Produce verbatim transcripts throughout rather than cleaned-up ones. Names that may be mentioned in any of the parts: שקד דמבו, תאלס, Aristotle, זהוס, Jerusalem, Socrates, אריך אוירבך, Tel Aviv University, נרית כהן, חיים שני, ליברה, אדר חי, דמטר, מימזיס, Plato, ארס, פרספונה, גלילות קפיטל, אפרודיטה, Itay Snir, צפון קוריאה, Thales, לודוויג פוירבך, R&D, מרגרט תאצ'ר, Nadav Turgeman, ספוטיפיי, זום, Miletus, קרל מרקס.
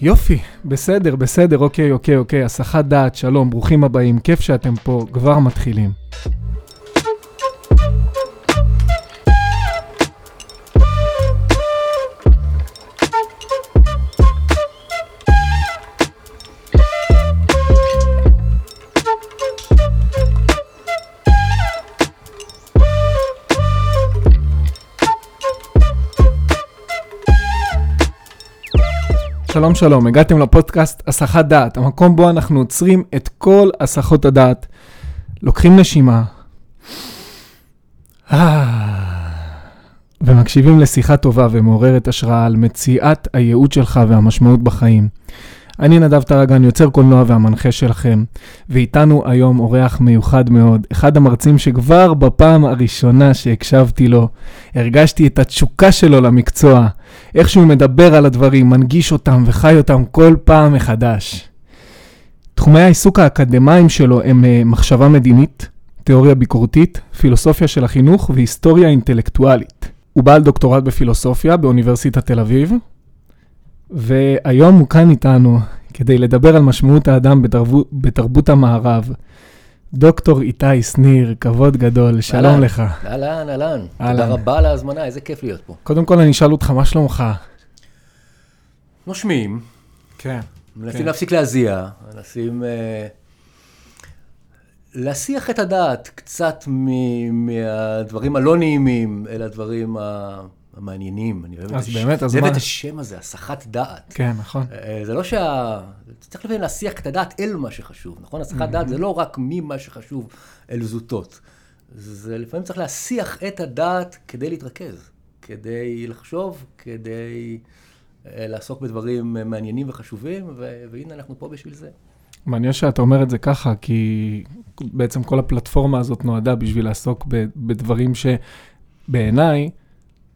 יופי, בסדר, בסדר, אוקיי, אוקיי, אוקיי, הסחת דעת, שלום, ברוכים הבאים, כיף שאתם פה, כבר מתחילים. שלום שלום, הגעתם לפודקאסט הסחת דעת, המקום בו אנחנו עוצרים את כל הסחות הדעת, לוקחים נשימה, ומקשיבים לשיחה טובה ומעוררת השראה על מציאת הייעוד שלך והמשמעות בחיים. אני נדב תרגן, יוצר קולנוע והמנחה שלכם, ואיתנו היום אורח מיוחד מאוד, אחד המרצים שכבר בפעם הראשונה שהקשבתי לו, הרגשתי את התשוקה שלו למקצוע, איך שהוא מדבר על הדברים, מנגיש אותם וחי אותם כל פעם מחדש. תחומי העיסוק האקדמיים שלו הם מחשבה מדינית, תיאוריה ביקורתית, פילוסופיה של החינוך והיסטוריה אינטלקטואלית. הוא בעל דוקטורט בפילוסופיה באוניברסיטת תל אביב, והיום הוא כאן איתנו כדי לדבר על משמעות האדם בתרבות, בתרבות המערב. דוקטור איתי סניר, כבוד גדול, שלום אלן, לך. אלן, אלן, אלן. תודה רבה על ההזמנה, איזה כיף להיות פה. קודם כל אני אשאל אותך, מה שלומך? נושמים. כן. מנסים כן. להפסיק להזיע, מנסים אה, להסיח את הדעת קצת מ- מהדברים הלא נעימים, אל הדברים ה... המעניינים, אני אוהב את השם הזה, הסחת דעת. כן, נכון. זה לא שה... צריך לבין להסיח את הדעת אל מה שחשוב, נכון? הסחת דעת זה לא רק ממה שחשוב אל זוטות. זה לפעמים צריך להסיח את הדעת כדי להתרכז, כדי לחשוב, כדי לעסוק בדברים מעניינים וחשובים, והנה אנחנו פה בשביל זה. מעניין שאתה אומר את זה ככה, כי בעצם כל הפלטפורמה הזאת נועדה בשביל לעסוק בדברים שבעיניי,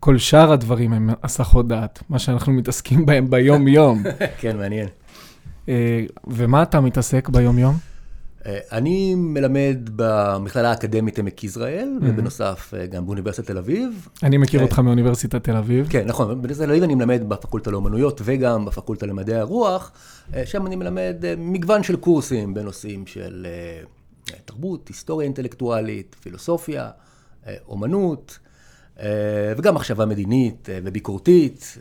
כל שאר הדברים הם הסחות דעת, מה שאנחנו מתעסקים בהם ביום-יום. כן, מעניין. ומה אתה מתעסק ביום-יום? אני מלמד במכללה האקדמית עמק יזרעאל, ובנוסף גם באוניברסיטת תל אביב. אני מכיר אותך מאוניברסיטת תל אביב. כן, נכון. באוניברסיטת תל אביב אני מלמד בפקולטה לאומנויות וגם בפקולטה למדעי הרוח. שם אני מלמד מגוון של קורסים בנושאים של תרבות, היסטוריה אינטלקטואלית, פילוסופיה, אומנות, וגם מחשבה מדינית וביקורתית,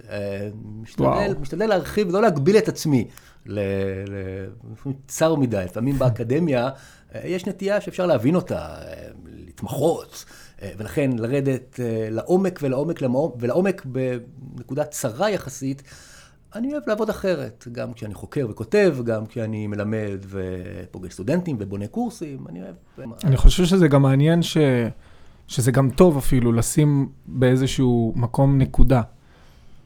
משתדל, משתדל להרחיב ולא להגביל את עצמי לצר מדי. לפעמים באקדמיה יש נטייה שאפשר להבין אותה, להתמחות, ולכן לרדת לעומק ולעומק ולעומק בנקודה צרה יחסית. אני אוהב לעבוד אחרת, גם כשאני חוקר וכותב, גם כשאני מלמד ופוגש סטודנטים ובונה קורסים, אני אוהב... אני חושב שזה גם מעניין ש... שזה גם טוב אפילו לשים באיזשהו מקום נקודה.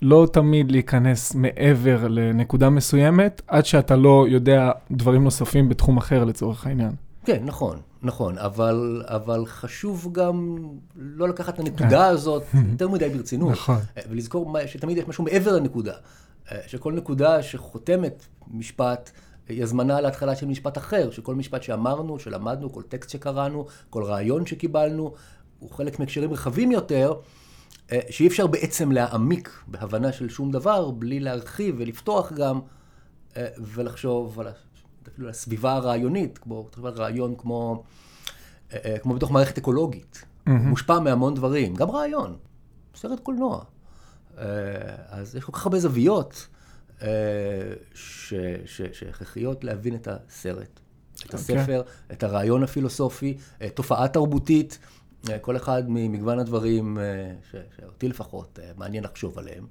לא תמיד להיכנס מעבר לנקודה מסוימת, עד שאתה לא יודע דברים נוספים בתחום אחר לצורך העניין. כן, נכון, נכון. אבל, אבל חשוב גם לא לקחת את הנקודה הזאת יותר מדי ברצינות. נכון. ולזכור שתמיד יש משהו מעבר לנקודה. שכל נקודה שחותמת משפט, היא הזמנה להתחלה של משפט אחר. שכל משפט שאמרנו, שלמדנו, כל טקסט שקראנו, כל רעיון שקיבלנו, הוא חלק מהקשרים רחבים יותר, שאי אפשר בעצם להעמיק בהבנה של שום דבר, בלי להרחיב ולפתוח גם, ולחשוב על הסביבה הרעיונית, כמו רעיון כמו, כמו בתוך מערכת אקולוגית. Mm-hmm. מושפע מהמון דברים, גם רעיון, סרט קולנוע. אז יש כל כך הרבה זוויות שהכרחיות להבין את הסרט, את okay. הספר, את הרעיון הפילוסופי, תופעה תרבותית, כל אחד ממגוון הדברים שאותי לפחות מעניין לחשוב עליהם.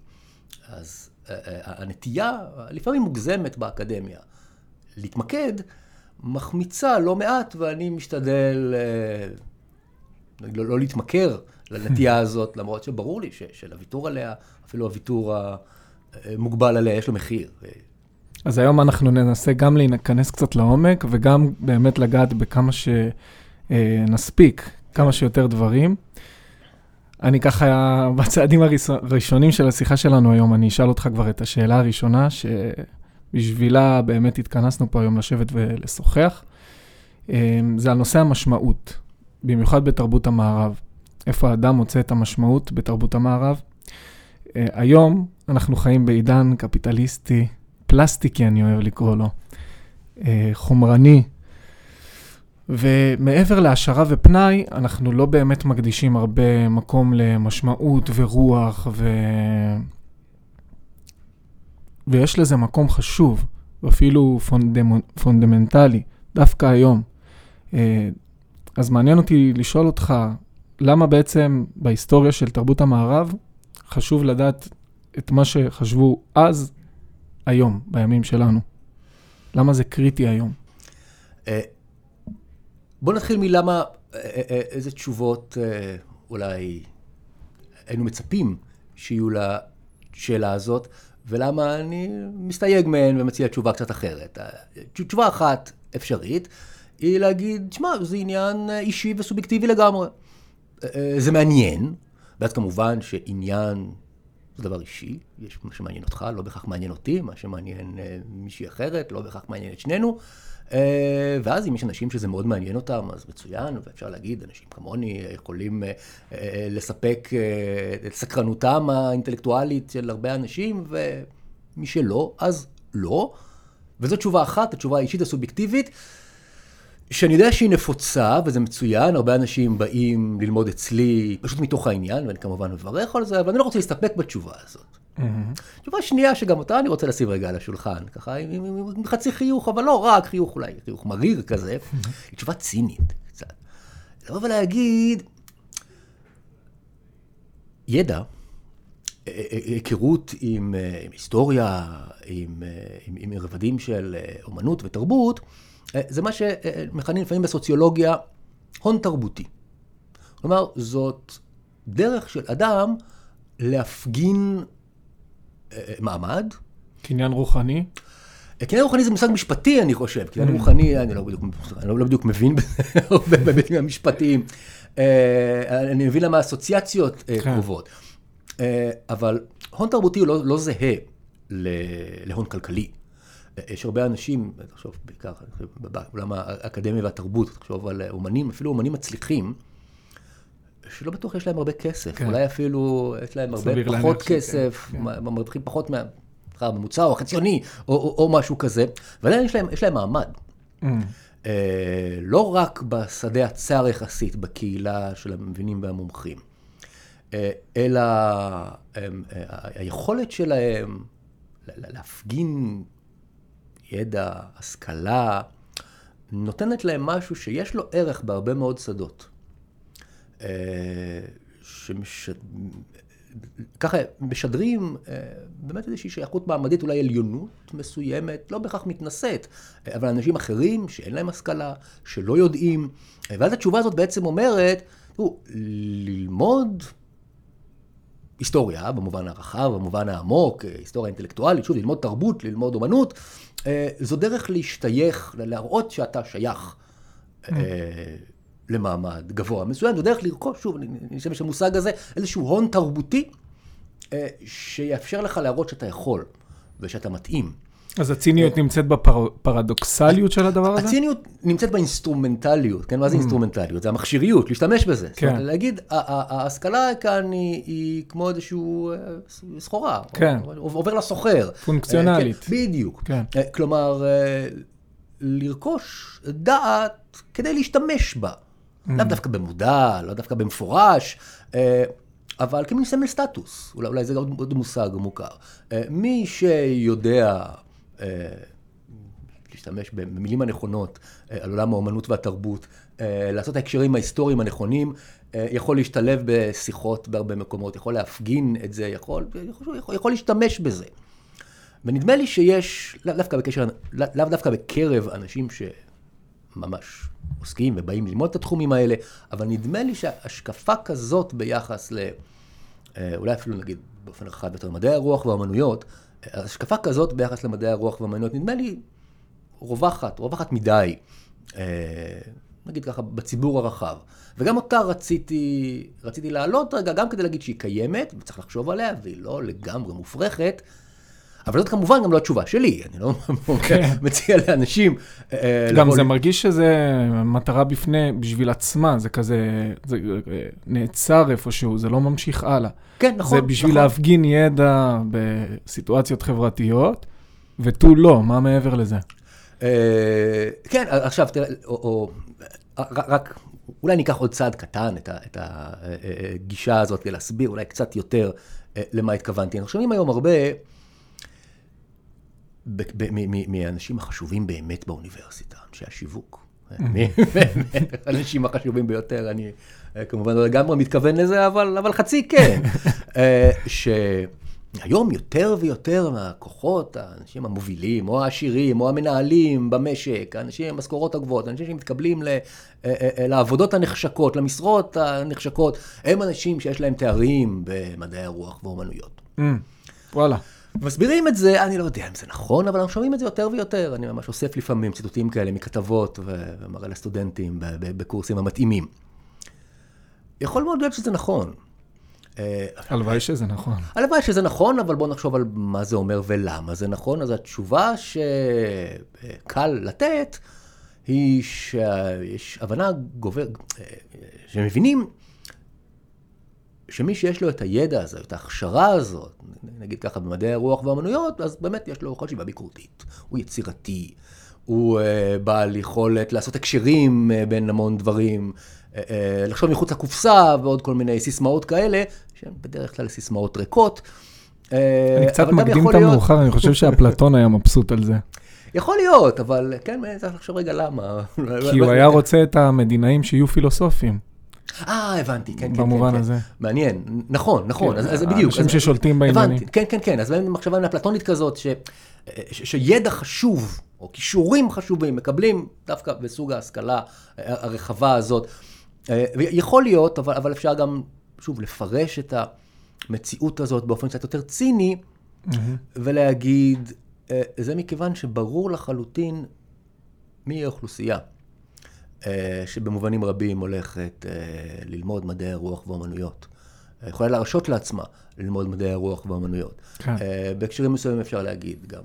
אז הנטייה לפעמים מוגזמת באקדמיה. להתמקד מחמיצה לא מעט, ואני משתדל לא, לא להתמכר לנטייה הזאת, למרות שברור לי שלוויתור עליה, אפילו הוויתור המוגבל עליה, יש לו מחיר. אז היום אנחנו ננסה גם להיכנס קצת לעומק, וגם באמת לגעת בכמה שנספיק. כמה שיותר דברים. אני ככה, בצעדים הראשונים של השיחה שלנו היום, אני אשאל אותך כבר את השאלה הראשונה, שבשבילה באמת התכנסנו פה היום לשבת ולשוחח. זה על נושא המשמעות, במיוחד בתרבות המערב. איפה האדם מוצא את המשמעות בתרבות המערב? היום אנחנו חיים בעידן קפיטליסטי, פלסטיקי, אני אוהב לקרוא לו, חומרני. ומעבר להשערה ופנאי, אנחנו לא באמת מקדישים הרבה מקום למשמעות ורוח, ו... ויש לזה מקום חשוב, ואפילו פונדמנ... פונדמנטלי, דווקא היום. אז מעניין אותי לשאול אותך, למה בעצם בהיסטוריה של תרבות המערב חשוב לדעת את מה שחשבו אז, היום, בימים שלנו? למה זה קריטי היום? בוא נתחיל מלמה, איזה תשובות אולי היינו מצפים שיהיו לשאלה הזאת, ולמה אני מסתייג מהן ומציע תשובה קצת אחרת. תשובה אחת אפשרית היא להגיד, שמה, זה עניין אישי וסובייקטיבי לגמרי. זה מעניין, ואז כמובן שעניין זה דבר אישי, יש מה שמעניין אותך, לא בכך מעניין אותי, מה שמעניין מישהי אחרת, לא בכך מעניין את שנינו, ואז אם יש אנשים שזה מאוד מעניין אותם, אז מצוין, ואפשר להגיד, אנשים כמוני יכולים לספק את סקרנותם האינטלקטואלית של הרבה אנשים, ומי שלא, אז לא. וזו תשובה אחת, התשובה האישית הסובייקטיבית, שאני יודע שהיא נפוצה, וזה מצוין, הרבה אנשים באים ללמוד אצלי, פשוט מתוך העניין, ואני כמובן מברך על זה, אבל אני לא רוצה להסתפק בתשובה הזאת. תשובה שנייה, שגם אותה אני רוצה לשים רגע על השולחן, ככה, עם חצי חיוך, אבל לא רק חיוך, אולי חיוך מריר כזה, היא תשובה צינית, קצת. לא, אבל להגיד, ידע, היכרות עם היסטוריה, עם רבדים של אומנות ותרבות, זה מה שמכנים לפעמים בסוציולוגיה הון תרבותי. כלומר, זאת דרך של אדם להפגין מעמד. קניין רוחני? קניין רוחני זה מושג משפטי, אני חושב. קניין רוחני, אני לא בדיוק, אני לא בדיוק מבין הרבה בהיבטים המשפטיים. אני מבין למה אסוציאציות קרובות. אבל הון תרבותי הוא לא זהה להון כלכלי. יש הרבה אנשים, תחשוב בעיקר, בעולם האקדמיה והתרבות, תחשוב על אומנים, אפילו אומנים מצליחים, שלא בטוח יש להם הרבה כסף, כן. אולי אפילו יש להם הרבה פחות כסף, כן. מרוויחים פחות מהממוצע או החציוני, או, או, או משהו כזה, ועדיין יש להם, יש להם מעמד. Mm. אה, לא רק בשדה הצער יחסית, בקהילה של המבינים והמומחים, אה, אלא אה, אה, היכולת שלהם להפגין ידע, השכלה, נותנת להם משהו שיש לו ערך בהרבה מאוד שדות. שמש... ככה משדרים באמת איזושהי שייכות מעמדית, אולי עליונות מסוימת, לא בכך מתנשאת, אבל אנשים אחרים שאין להם השכלה, שלא יודעים, ואז התשובה הזאת בעצם אומרת, תראו, ללמוד היסטוריה, במובן הרחב, במובן העמוק, היסטוריה אינטלקטואלית, שוב, ללמוד תרבות, ללמוד אומנות, זו דרך להשתייך, להראות שאתה שייך למעמד גבוה מסוים, זו דרך לרכוש, שוב, אני אשתמש במושג הזה, איזשהו הון תרבותי שיאפשר לך להראות שאתה יכול ושאתה מתאים. אז הציניות נמצאת בפרדוקסליות של הדבר הזה? הציניות נמצאת באינסטרומנטליות, כן? מה זה אינסטרומנטליות? זה המכשיריות, להשתמש בזה. זאת אומרת, להגיד, ההשכלה כאן היא כמו איזושהי סחורה. כן. עובר לסוחר. פונקציונלית. בדיוק. כלומר, לרכוש דעת כדי להשתמש בה. לא דווקא במודע, לא דווקא במפורש, אבל כמין סמל סטטוס. אולי זה עוד מושג מוכר. מי שיודע... להשתמש במילים הנכונות על עולם האומנות והתרבות, לעשות ההקשרים ההיסטוריים הנכונים, יכול להשתלב בשיחות בהרבה מקומות, יכול להפגין את זה, יכול, יכול, יכול להשתמש בזה. ונדמה לי שיש, לאו דווקא בקשר, לאו דווקא בקרב אנשים שממש עוסקים ובאים ללמוד את התחומים האלה, אבל נדמה לי שהשקפה כזאת ביחס ל, אולי אפילו נגיד באופן אחד יותר מדעי הרוח והאמנויות, השקפה כזאת ביחס למדעי הרוח והאמנויות, נדמה לי רווחת, רווחת מדי, נגיד ככה, בציבור הרחב. וגם אותה רציתי, רציתי לעלות רגע, גם כדי להגיד שהיא קיימת, וצריך לחשוב עליה, והיא לא לגמרי מופרכת, אבל זאת כמובן גם לא התשובה שלי, אני לא מציע לאנשים. גם זה מרגיש שזה מטרה בפני, בשביל עצמה, זה כזה נעצר איפשהו, זה לא ממשיך הלאה. כן, נכון. זה בשביל להפגין ידע בסיטואציות חברתיות, ותו לא, מה מעבר לזה? כן, עכשיו, תראה, רק, אולי ניקח עוד צעד קטן את הגישה הזאת, להסביר אולי קצת יותר למה התכוונתי. אנחנו שומעים היום הרבה מהאנשים החשובים באמת באוניברסיטה, אנשי השיווק. אנשים החשובים ביותר, אני כמובן לא לגמרי מתכוון לזה, אבל חצי כן. שהיום יותר ויותר מהכוחות, האנשים המובילים, או העשירים, או המנהלים במשק, האנשים עם המשכורות הגבוהות, האנשים שמתקבלים לעבודות הנחשקות, למשרות הנחשקות, הם אנשים שיש להם תארים במדעי הרוח ואומנויות. וואלה. מסבירים את זה, אני לא יודע אם זה נכון, אבל אנחנו שומעים את זה יותר ויותר. אני ממש אוסף לפעמים ציטוטים כאלה מכתבות ומראה לסטודנטים בקורסים המתאימים. יכול מאוד להיות שזה נכון. הלוואי שזה נכון. הלוואי שזה נכון, אבל בואו נחשוב על מה זה אומר ולמה זה נכון. אז התשובה שקל לתת היא שיש הבנה גובר, שמבינים שמי שיש לו את הידע הזה, את ההכשרה הזאת, נגיד ככה במדעי הרוח והאמנויות, אז באמת יש לו חשיבה ביקורתית, הוא יצירתי, הוא בעל יכולת לעשות הקשרים בין המון דברים, לחשוב מחוץ לקופסה ועוד כל מיני סיסמאות כאלה, שהן בדרך כלל סיסמאות ריקות. אני קצת מקדים את המאוחר, אני חושב שאפלטון היה מבסוט על זה. יכול להיות, אבל כן, צריך לחשוב רגע למה. כי הוא היה רוצה את המדינאים שיהיו פילוסופים. אה, הבנתי, כן, כן, כן. במובן הזה. מעניין, נכון, נכון, אז בדיוק. אנשים ששולטים בעניינים. כן, כן, כן, אז באמת מחשבה אפלטונית כזאת, שידע חשוב, או כישורים חשובים, מקבלים דווקא בסוג ההשכלה הרחבה הזאת. יכול להיות, אבל אפשר גם, שוב, לפרש את המציאות הזאת באופן קצת יותר ציני, ולהגיד, זה מכיוון שברור לחלוטין מי האוכלוסייה. שבמובנים רבים הולכת ללמוד מדעי הרוח ואומנויות. יכולה להרשות לעצמה ללמוד מדעי הרוח ואומנויות. בהקשרים מסוימים אפשר להגיד גם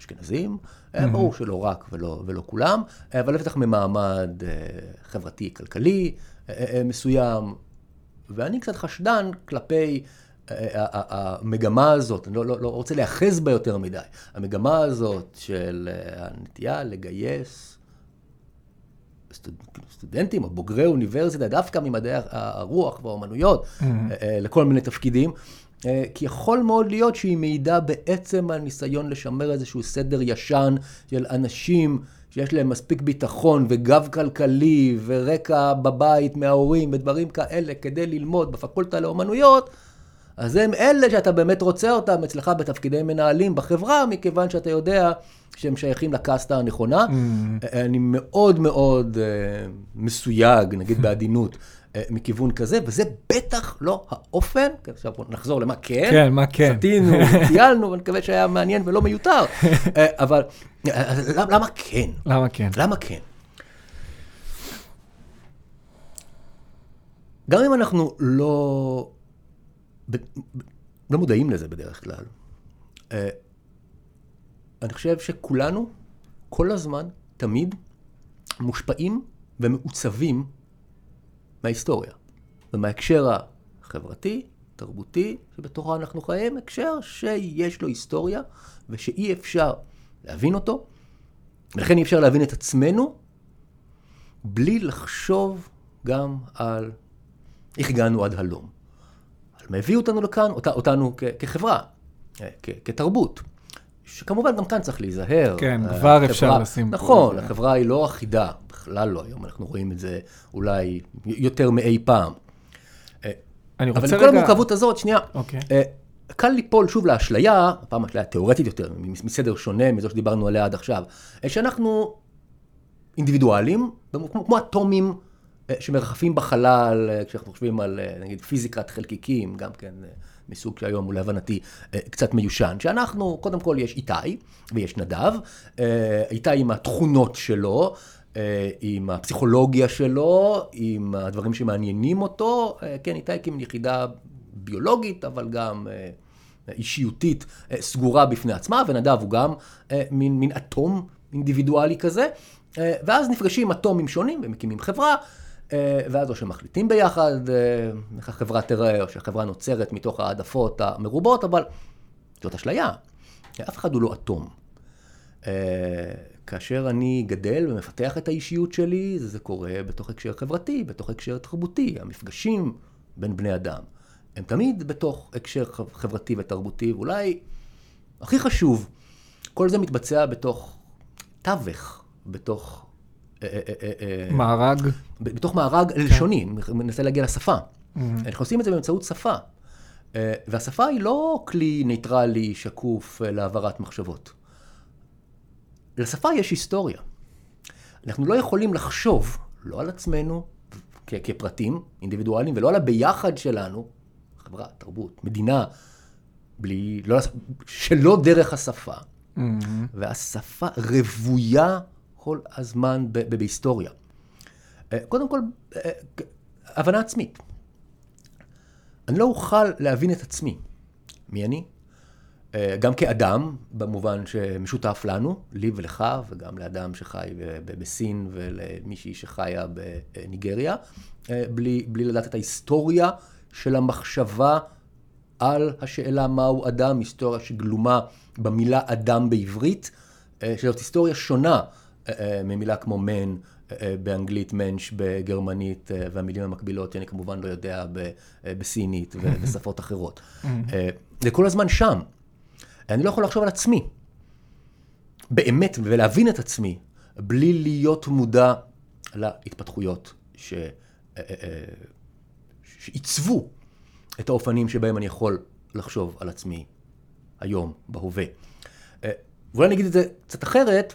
אשכנזים, ברור שלא רק ולא כולם, אבל לבטח ממעמד חברתי, כלכלי מסוים, ואני קצת חשדן כלפי המגמה הזאת, אני לא רוצה להיאחז בה יותר מדי, המגמה הזאת של הנטייה לגייס סטודנטים או בוגרי אוניברסיטה, דווקא ממדעי הרוח והאומנויות, לכל מיני תפקידים, כי יכול מאוד להיות שהיא מעידה בעצם על ניסיון לשמר איזשהו סדר ישן של אנשים שיש להם מספיק ביטחון וגב כלכלי ורקע בבית מההורים ודברים כאלה כדי ללמוד בפקולטה לאומנויות, אז הם אלה שאתה באמת רוצה אותם אצלך בתפקידי מנהלים בחברה, מכיוון שאתה יודע שהם שייכים לקסטה הנכונה. אני מאוד מאוד מסויג, נגיד בעדינות, מכיוון כזה, וזה בטח לא האופן, עכשיו נחזור למה כן. כן, מה כן. סתינו, טיילנו, ואני מקווה שהיה מעניין ולא מיותר. אבל למה כן? למה כן? למה כן? גם אם אנחנו לא... לא מודעים לזה בדרך כלל. אני חושב שכולנו, כל הזמן, תמיד, מושפעים ומעוצבים מההיסטוריה. ומההקשר החברתי, תרבותי, שבתוכה אנחנו חיים, הקשר שיש לו היסטוריה, ושאי אפשר להבין אותו, ולכן אי אפשר להבין את עצמנו, בלי לחשוב גם על איך הגענו עד הלום. מביא אותנו לכאן, אותנו כחברה, כתרבות, שכמובן גם כאן צריך להיזהר. כן, כבר אפשר לשים. נכון, החברה היא לא אחידה, בכלל לא, היום אנחנו רואים את זה אולי יותר מאי פעם. אבל עם כל המורכבות הזאת, שנייה, קל ליפול שוב לאשליה, הפעם האשליה תיאורטית יותר, מסדר שונה מזו שדיברנו עליה עד עכשיו, שאנחנו אינדיבידואלים, כמו אטומים, שמרחפים בחלל, כשאנחנו חושבים על, נגיד, פיזיקת חלקיקים, גם כן מסוג שהיום הוא להבנתי קצת מיושן, שאנחנו, קודם כל יש איתי ויש נדב, איתי עם התכונות שלו, עם הפסיכולוגיה שלו, עם הדברים שמעניינים אותו, כן, איתי כמין יחידה ביולוגית, אבל גם אישיותית סגורה בפני עצמה, ונדב הוא גם מין, מין אטום אינדיבידואלי כזה, ואז נפגשים אטומים שונים ומקימים חברה, ואז או שמחליטים ביחד איך החברה תראה, או שהחברה נוצרת מתוך העדפות המרובות, אבל זאת אשליה. אף אחד הוא לא אטום. כאשר אני גדל ומפתח את האישיות שלי, זה קורה בתוך הקשר חברתי, בתוך הקשר תרבותי. המפגשים בין בני אדם הם תמיד בתוך הקשר חברתי ותרבותי, ואולי הכי חשוב, כל זה מתבצע בתוך תווך, בתוך מארג, בתוך מארג לשוני, ננסה להגיע לשפה. אנחנו עושים את זה באמצעות שפה, והשפה היא לא כלי ניטרלי שקוף להעברת מחשבות. לשפה יש היסטוריה. אנחנו לא יכולים לחשוב, לא על עצמנו כפרטים אינדיבידואלים, ולא על הביחד שלנו, חברה, תרבות, מדינה, בלי, לא, שלא דרך השפה. Mm-hmm. והשפה רבויה כל הזמן ב- ב- בהיסטוריה. קודם כל, הבנה עצמית. אני לא אוכל להבין את עצמי. מי אני? גם כאדם, במובן שמשותף לנו, לי ולך, וגם לאדם שחי בסין ולמישהי שחיה בניגריה, בלי, בלי לדעת את ההיסטוריה של המחשבה על השאלה מהו אדם, היסטוריה שגלומה במילה אדם בעברית, שזאת היסטוריה שונה ממילה כמו מן באנגלית, מנש בגרמנית, והמילים המקבילות, אני כמובן לא יודע בסינית ובשפות אחרות. זה כל הזמן שם. אני לא יכול לחשוב על עצמי, באמת, ולהבין את עצמי, בלי להיות מודע להתפתחויות ש... שעיצבו את האופנים שבהם אני יכול לחשוב על עצמי היום, בהווה. ואולי נגיד את זה קצת אחרת,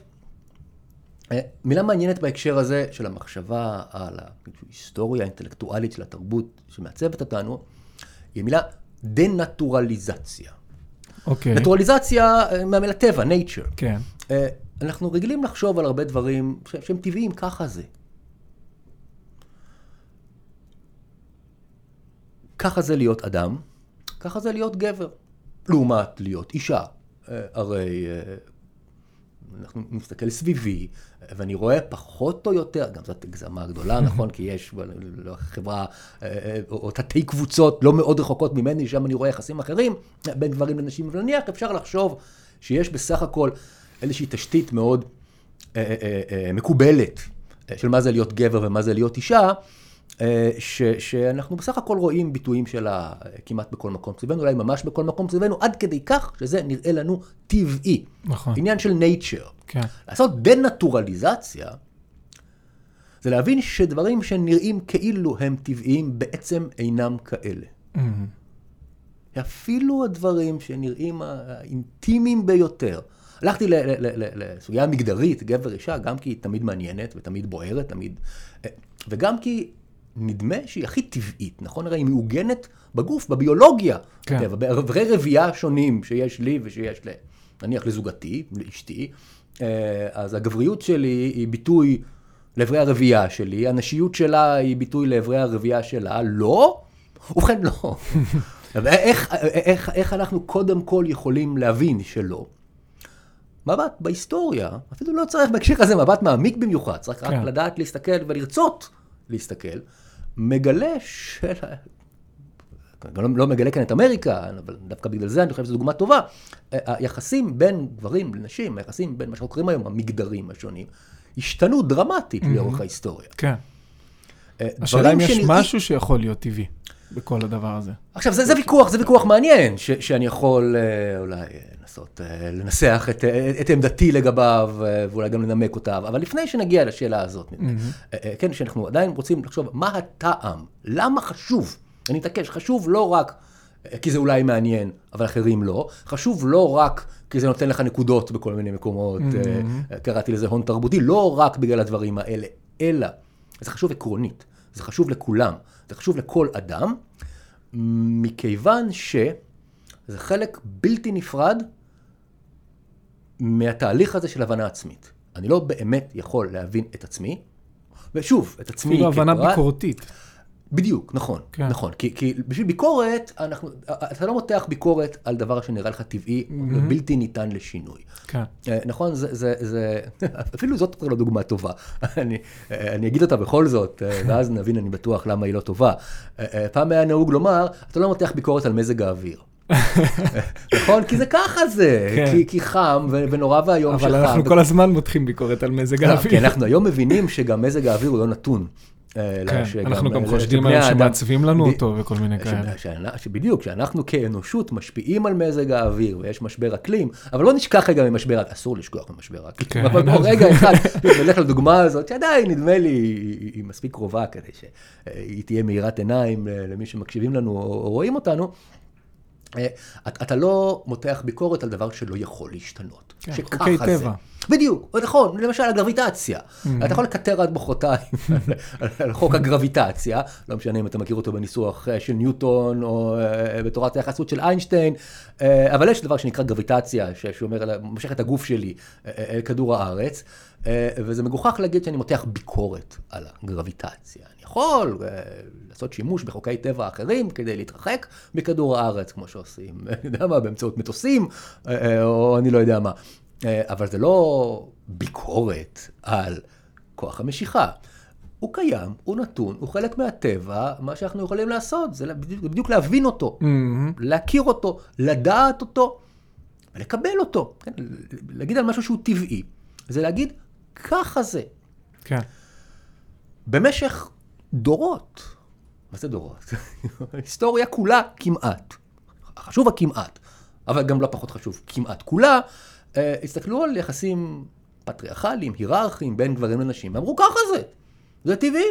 מילה מעניינת בהקשר הזה של המחשבה על ההיסטוריה האינטלקטואלית של התרבות שמעצבת אותנו, היא מילה דנטורליזציה. אוקיי. נטורליזציה מהמילה טבע, nature. כן. אנחנו רגילים לחשוב על הרבה דברים שהם טבעיים, ככה זה. ככה זה להיות אדם, ככה זה להיות גבר, לעומת להיות אישה. הרי אנחנו מסתכל סביבי, ואני רואה פחות או יותר, גם זאת הגזמה גדולה, נכון? כי יש חברה, או תתי קבוצות לא מאוד רחוקות ממני, שם אני רואה יחסים אחרים, בין גברים לנשים, אבל נניח אפשר לחשוב שיש בסך הכל איזושהי תשתית מאוד מקובלת, של מה זה להיות גבר ומה זה להיות אישה, ש, שאנחנו בסך הכל רואים ביטויים שלה כמעט בכל מקום סביבנו, אולי ממש בכל מקום סביבנו, עד כדי כך שזה נראה לנו טבעי. נכון. עניין של nature. כן. לעשות דנטורליזציה, זה להבין שדברים שנראים כאילו הם טבעיים, בעצם אינם כאלה. Mm-hmm. אפילו הדברים שנראים האינטימיים ביותר. הלכתי לסוגיה המגדרית, גבר אישה, גם כי היא תמיד מעניינת ותמיד בוערת, תמיד... וגם כי... נדמה שהיא הכי טבעית, נכון? הרי היא מעוגנת בגוף, בביולוגיה, כן. בעברי רבייה שונים שיש לי ושיש לה, נניח לזוגתי, לאשתי, אז הגבריות שלי היא ביטוי לעברי הרבייה שלי, הנשיות שלה היא ביטוי לעברי הרבייה שלה, לא? ובכן לא. איך, איך, איך אנחנו קודם כל יכולים להבין שלא? מבט בהיסטוריה, אפילו לא צריך בהקשר הזה מבט מעמיק במיוחד, צריך כן. רק לדעת להסתכל ולרצות, להסתכל, מגלה של... לא, לא מגלה כאן את אמריקה, אבל דווקא בגלל זה אני חושב שזו דוגמה טובה. היחסים בין גברים לנשים, היחסים בין מה שחוקרים היום, המגדרים השונים, השתנו דרמטית לאורך ההיסטוריה. כן. השאלה אם יש משהו שיכול להיות טבעי בכל הדבר הזה. עכשיו, זה ויכוח, זה ויכוח מעניין, שאני יכול אולי לנסות, לנסח את עמדתי לגביו, ואולי גם לנמק אותה, אבל לפני שנגיע לשאלה הזאת, כן, שאנחנו עדיין רוצים לחשוב, מה הטעם? למה חשוב? אני מתעקש, חשוב לא רק כי זה אולי מעניין, אבל אחרים לא. חשוב לא רק כי זה נותן לך נקודות בכל מיני מקומות, קראתי לזה הון תרבותי, לא רק בגלל הדברים האלה, אלא זה חשוב עקרונית, זה חשוב לכולם. זה חשוב לכל אדם, מכיוון שזה חלק בלתי נפרד מהתהליך הזה של הבנה עצמית. אני לא באמת יכול להבין את עצמי, ושוב, את עצמי כפרט. אפילו הבנה ביקורתית. בדיוק, נכון, כן. נכון. כי, כי בשביל ביקורת, אנחנו, אתה לא מותח ביקורת על דבר שנראה לך טבעי, mm-hmm. ובלתי ניתן לשינוי. כן. נכון, זה, זה, זה, אפילו זאת לא דוגמה טובה. אני, אני אגיד אותה בכל זאת, ואז נבין, אני בטוח למה היא לא טובה. פעם היה נהוג לומר, אתה לא מותח ביקורת על מזג האוויר. נכון? כי זה ככה זה, כי חם ונורא והיום שחם. אבל אנחנו כל הזמן מותחים ביקורת על מזג האוויר. כי אנחנו היום מבינים שגם מזג האוויר הוא לא נתון. אנחנו גם חושדים היום שמעצבים לנו אותו וכל מיני כאלה. שבדיוק, שאנחנו כאנושות משפיעים על מזג האוויר ויש משבר אקלים, אבל לא נשכח רגע ממשבר, אסור לשכוח ממשבר אקלים. אבל ברגע אחד, נלך לדוגמה הזאת, שעדיין נדמה לי היא מספיק קרובה כדי שהיא תהיה מאירת עיניים למי שמקשיבים לנו או רואים אותנו. אתה לא מותח ביקורת על דבר שלא יכול להשתנות. שככה זה. בדיוק, נכון, למשל הגרביטציה. אתה יכול לקטר עד מחרתיים על חוק הגרביטציה, לא משנה אם אתה מכיר אותו בניסוח של ניוטון או בתורת היחסות של איינשטיין, אבל יש דבר שנקרא גרביטציה, שאומר, מושך את הגוף שלי אל כדור הארץ, וזה מגוחך להגיד שאני מותח ביקורת על הגרביטציה. אני יכול לעשות שימוש בחוקי טבע אחרים כדי להתרחק מכדור הארץ, כמו שעושים, אני יודע מה, באמצעות מטוסים, או אני לא יודע מה. אבל זה לא ביקורת על כוח המשיכה. הוא קיים, הוא נתון, הוא חלק מהטבע, מה שאנחנו יכולים לעשות, זה בדיוק להבין אותו, להכיר אותו, לדעת אותו, ולקבל אותו. להגיד על משהו שהוא טבעי. זה להגיד, ככה זה. כן. במשך דורות, מה זה דורות? ההיסטוריה כולה כמעט. חשוב הכמעט, אבל גם לא פחות חשוב, כמעט כולה, הסתכלו על יחסים פטריארכליים, היררכיים, בין גברים לנשים, ואמרו, ככה זה, זה טבעי.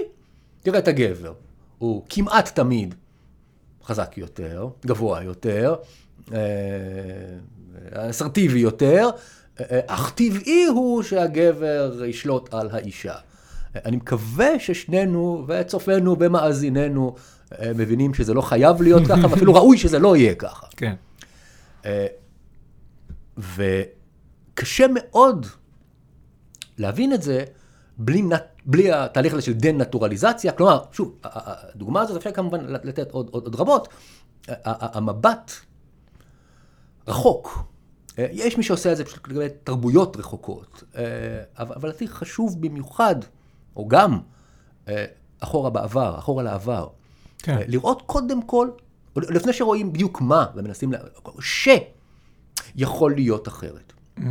תראה את הגבר, הוא כמעט תמיד חזק יותר, גבוה יותר, אסרטיבי יותר, אך טבעי הוא שהגבר ישלוט על האישה. אני מקווה ששנינו וצופנו במאזיננו מבינים שזה לא חייב להיות ככה, ואפילו ראוי שזה לא יהיה ככה. כן. וקשה מאוד להבין את זה בלי, בלי התהליך הזה של דנטורליזציה. כלומר, שוב, הדוגמה הזאת אפשר כמובן לתת עוד, עוד, עוד רבות. המבט רחוק. יש מי שעושה את זה פשוט לגבי תרבויות רחוקות, אבל הכי חשוב במיוחד, או גם אחורה בעבר, אחורה לעבר, כן. לראות קודם כל, לפני שרואים בדיוק מה, ומנסים, שיכול להיות אחרת. Mm-hmm.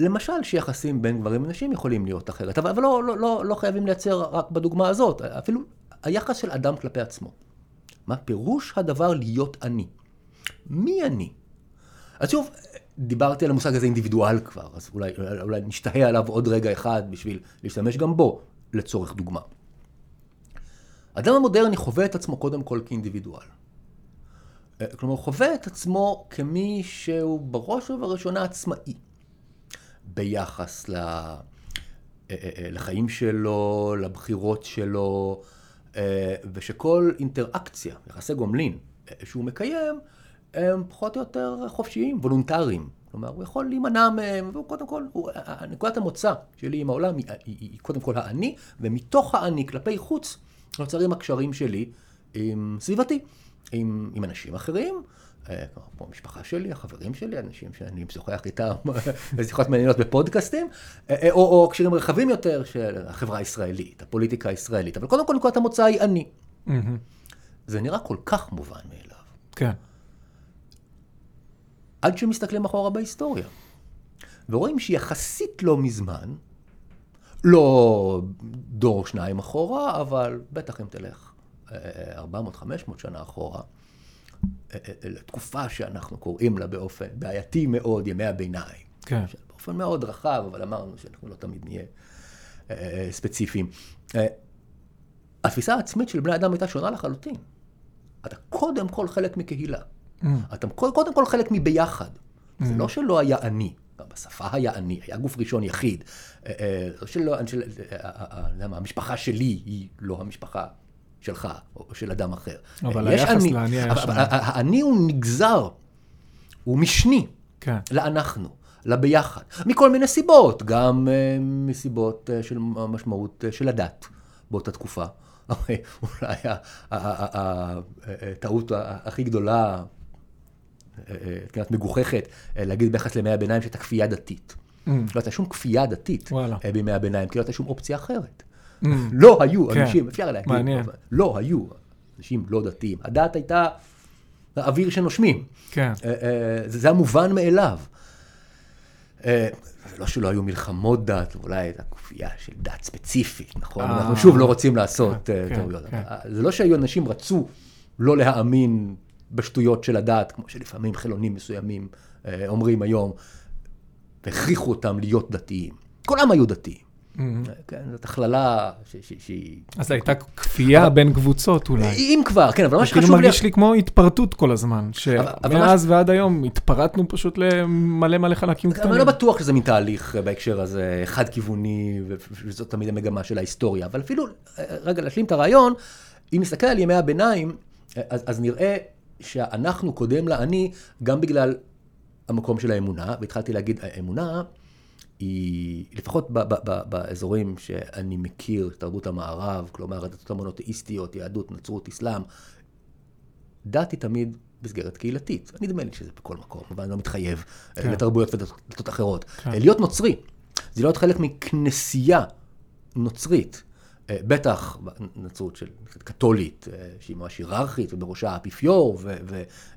למשל, שיחסים בין גברים ונשים יכולים להיות אחרת, אבל לא, לא, לא, לא חייבים לייצר רק בדוגמה הזאת, אפילו היחס של אדם כלפי עצמו. מה פירוש הדבר להיות אני? מי אני? אז שוב, דיברתי על המושג הזה אינדיבידואל כבר, אז אולי, אולי נשתהה עליו עוד רגע אחד בשביל להשתמש גם בו, לצורך דוגמה. האדם המודרני חווה את עצמו קודם כל כאינדיבידואל. כלומר, חווה את עצמו כמי שהוא בראש ובראשונה עצמאי, ביחס לחיים שלו, לבחירות שלו, ושכל אינטראקציה, יחסי גומלין, שהוא מקיים, הם פחות או יותר חופשיים, וולונטריים. כלומר, הוא יכול להימנע מהם, והוא קודם כל, הוא, הנקודת המוצא שלי עם העולם היא, היא, היא קודם כל העני, ומתוך העני כלפי חוץ נוצרים הקשרים שלי עם סביבתי, עם, עם אנשים אחרים, כמו המשפחה שלי, החברים שלי, אנשים שאני משוחח איתם, שיחות מעניינות בפודקאסטים, או, או קשרים רחבים יותר של החברה הישראלית, הפוליטיקה הישראלית. אבל קודם כל, נקודת המוצא היא עני. זה נראה כל כך מובן מאליו. כן. עד שמסתכלים אחורה בהיסטוריה, ורואים שיחסית לא מזמן, לא דור שניים אחורה, אבל בטח אם תלך ארבע מאות עד חמש מאות שנה אחורה, לתקופה שאנחנו קוראים לה באופן בעייתי מאוד, ימי הביניים. כן. באופן מאוד רחב, אבל אמרנו שאנחנו לא תמיד נהיה ספציפיים. התפיסה העצמית של בני אדם הייתה שונה לחלוטין. אתה קודם כל חלק מקהילה. אתה קודם כל חלק מביחד. זה לא שלא היה אני, בשפה היה אני, היה גוף ראשון יחיד. המשפחה שלי היא לא המשפחה שלך או של אדם אחר. אבל היחס לעני היה שונה. העני הוא נגזר, הוא משני לאנחנו, לביחד. מכל מיני סיבות, גם מסיבות של המשמעות של הדת באותה תקופה. אולי הטעות הכי גדולה, כמעט מגוחכת, להגיד ביחס לימי הביניים שאתה כפייה דתית. לא הייתה שום כפייה דתית בימי הביניים, כי לא הייתה שום אופציה אחרת. לא היו אנשים, אפשר להגיד, לא היו אנשים לא דתיים. הדת הייתה האוויר שנושמים. כן. זה המובן מאליו. לא שלא היו מלחמות דת, אולי הייתה קופייה של דת ספציפית, נכון? אנחנו שוב לא רוצים לעשות טעויות. זה לא שהיו אנשים רצו לא להאמין בשטויות של הדת, כמו שלפעמים חילונים מסוימים אומרים היום, והכריחו אותם להיות דתיים. כולם היו דתיים. כן, זאת הכללה שהיא... אז הייתה כפייה בין קבוצות אולי. אם כבר, כן, אבל מה שחשוב לי... כאילו מרגיש לי כמו התפרטות כל הזמן, שמאז ועד היום התפרטנו פשוט למלא מלא חלקים קטנים. אני לא בטוח שזה מתהליך בהקשר הזה חד-כיווני, וזאת תמיד המגמה של ההיסטוריה, אבל אפילו, רגע, להשלים את הרעיון, אם נסתכל על ימי הביניים, אז נראה שאנחנו קודם לעני, גם בגלל המקום של האמונה, והתחלתי להגיד, האמונה... היא, לפחות ב- ב- ב- באזורים שאני מכיר, תרבות המערב, כלומר, הדתות המונותאיסטיות, יהדות, נצרות, אסלאם, דת היא תמיד בסגרת קהילתית. נדמה לי שזה בכל מקום, אבל אני לא מתחייב כן. לתרבויות ודתות אחרות. כן. להיות נוצרי, זה להיות חלק מכנסייה נוצרית, בטח נצרות של קתולית, שהיא ממש היררכית, ובראשה האפיפיור,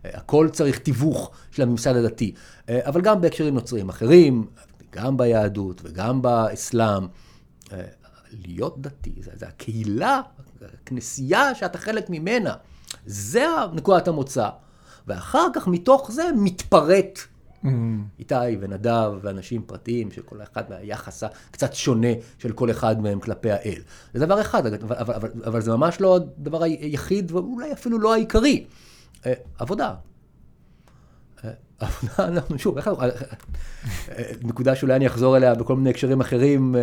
והכל צריך תיווך של הממסד הדתי. אבל גם בהקשרים נוצריים אחרים, גם ביהדות וגם באסלאם, להיות דתי, זה הקהילה, הכנסייה שאתה חלק ממנה, זה נקודת המוצא. ואחר כך מתוך זה מתפרט איתי ונדב ואנשים פרטיים, שכל אחד מהיחס קצת שונה של כל אחד מהם כלפי האל. זה דבר אחד, אבל, אבל, אבל זה ממש לא הדבר היחיד, ואולי אפילו לא העיקרי. עבודה. עבודה, אנחנו שוב, נקודה שאולי אני אחזור אליה בכל מיני הקשרים אחרים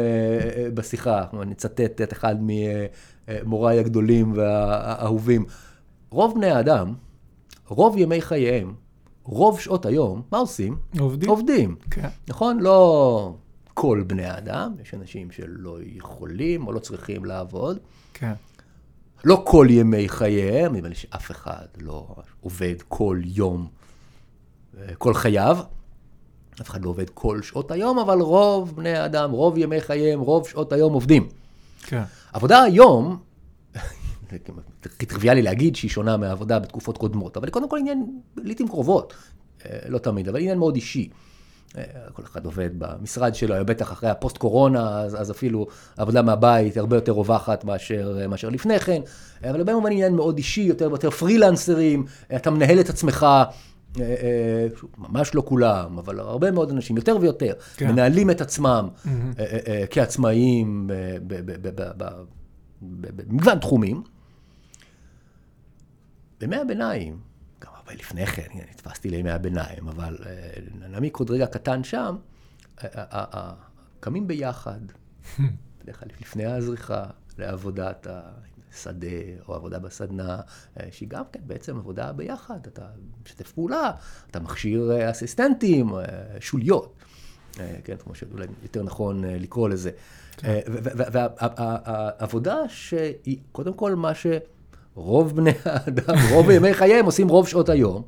בשיחה, אני אצטט את אחד ממוריי הגדולים והאהובים. רוב בני האדם, רוב ימי חייהם, רוב שעות היום, מה עושים? עובדים. עובדים, נכון? לא כל בני האדם, יש אנשים שלא יכולים או לא צריכים לעבוד. כן. לא כל ימי חייהם, אבל שאף אחד לא עובד כל יום. כל חייו, אף אחד לא עובד כל שעות היום, אבל רוב בני האדם, רוב ימי חייהם, רוב שעות היום עובדים. כן. עבודה היום, טריוויאלי להגיד שהיא שונה מהעבודה בתקופות קודמות, אבל קודם כל עניין, לעתים קרובות, לא תמיד, אבל עניין מאוד אישי. כל אחד עובד במשרד שלו, בטח אחרי הפוסט קורונה, אז, אז אפילו עבודה מהבית הרבה יותר רווחת מאשר, מאשר לפני כן, אבל הרבה מובן עניין מאוד אישי, יותר ויותר פרילנסרים, אתה מנהל את עצמך, ממש לא כולם, אבל הרבה מאוד אנשים, יותר ויותר, מנהלים את עצמם כעצמאים במגוון תחומים. בימי הביניים, גם הרבה לפני כן, נתפסתי לימי הביניים, אבל נעמיק עוד רגע קטן שם, קמים ביחד, לפני הזריחה, לעבודת ה... שדה או עבודה בסדנה, שהיא גם כן בעצם עבודה ביחד, אתה משתף פעולה, אתה מכשיר אסיסטנטים, שוליות, כן, כמו שאולי יותר נכון לקרוא לזה. והעבודה שהיא קודם כל מה שרוב בני האדם, רוב ימי חייהם עושים רוב שעות היום,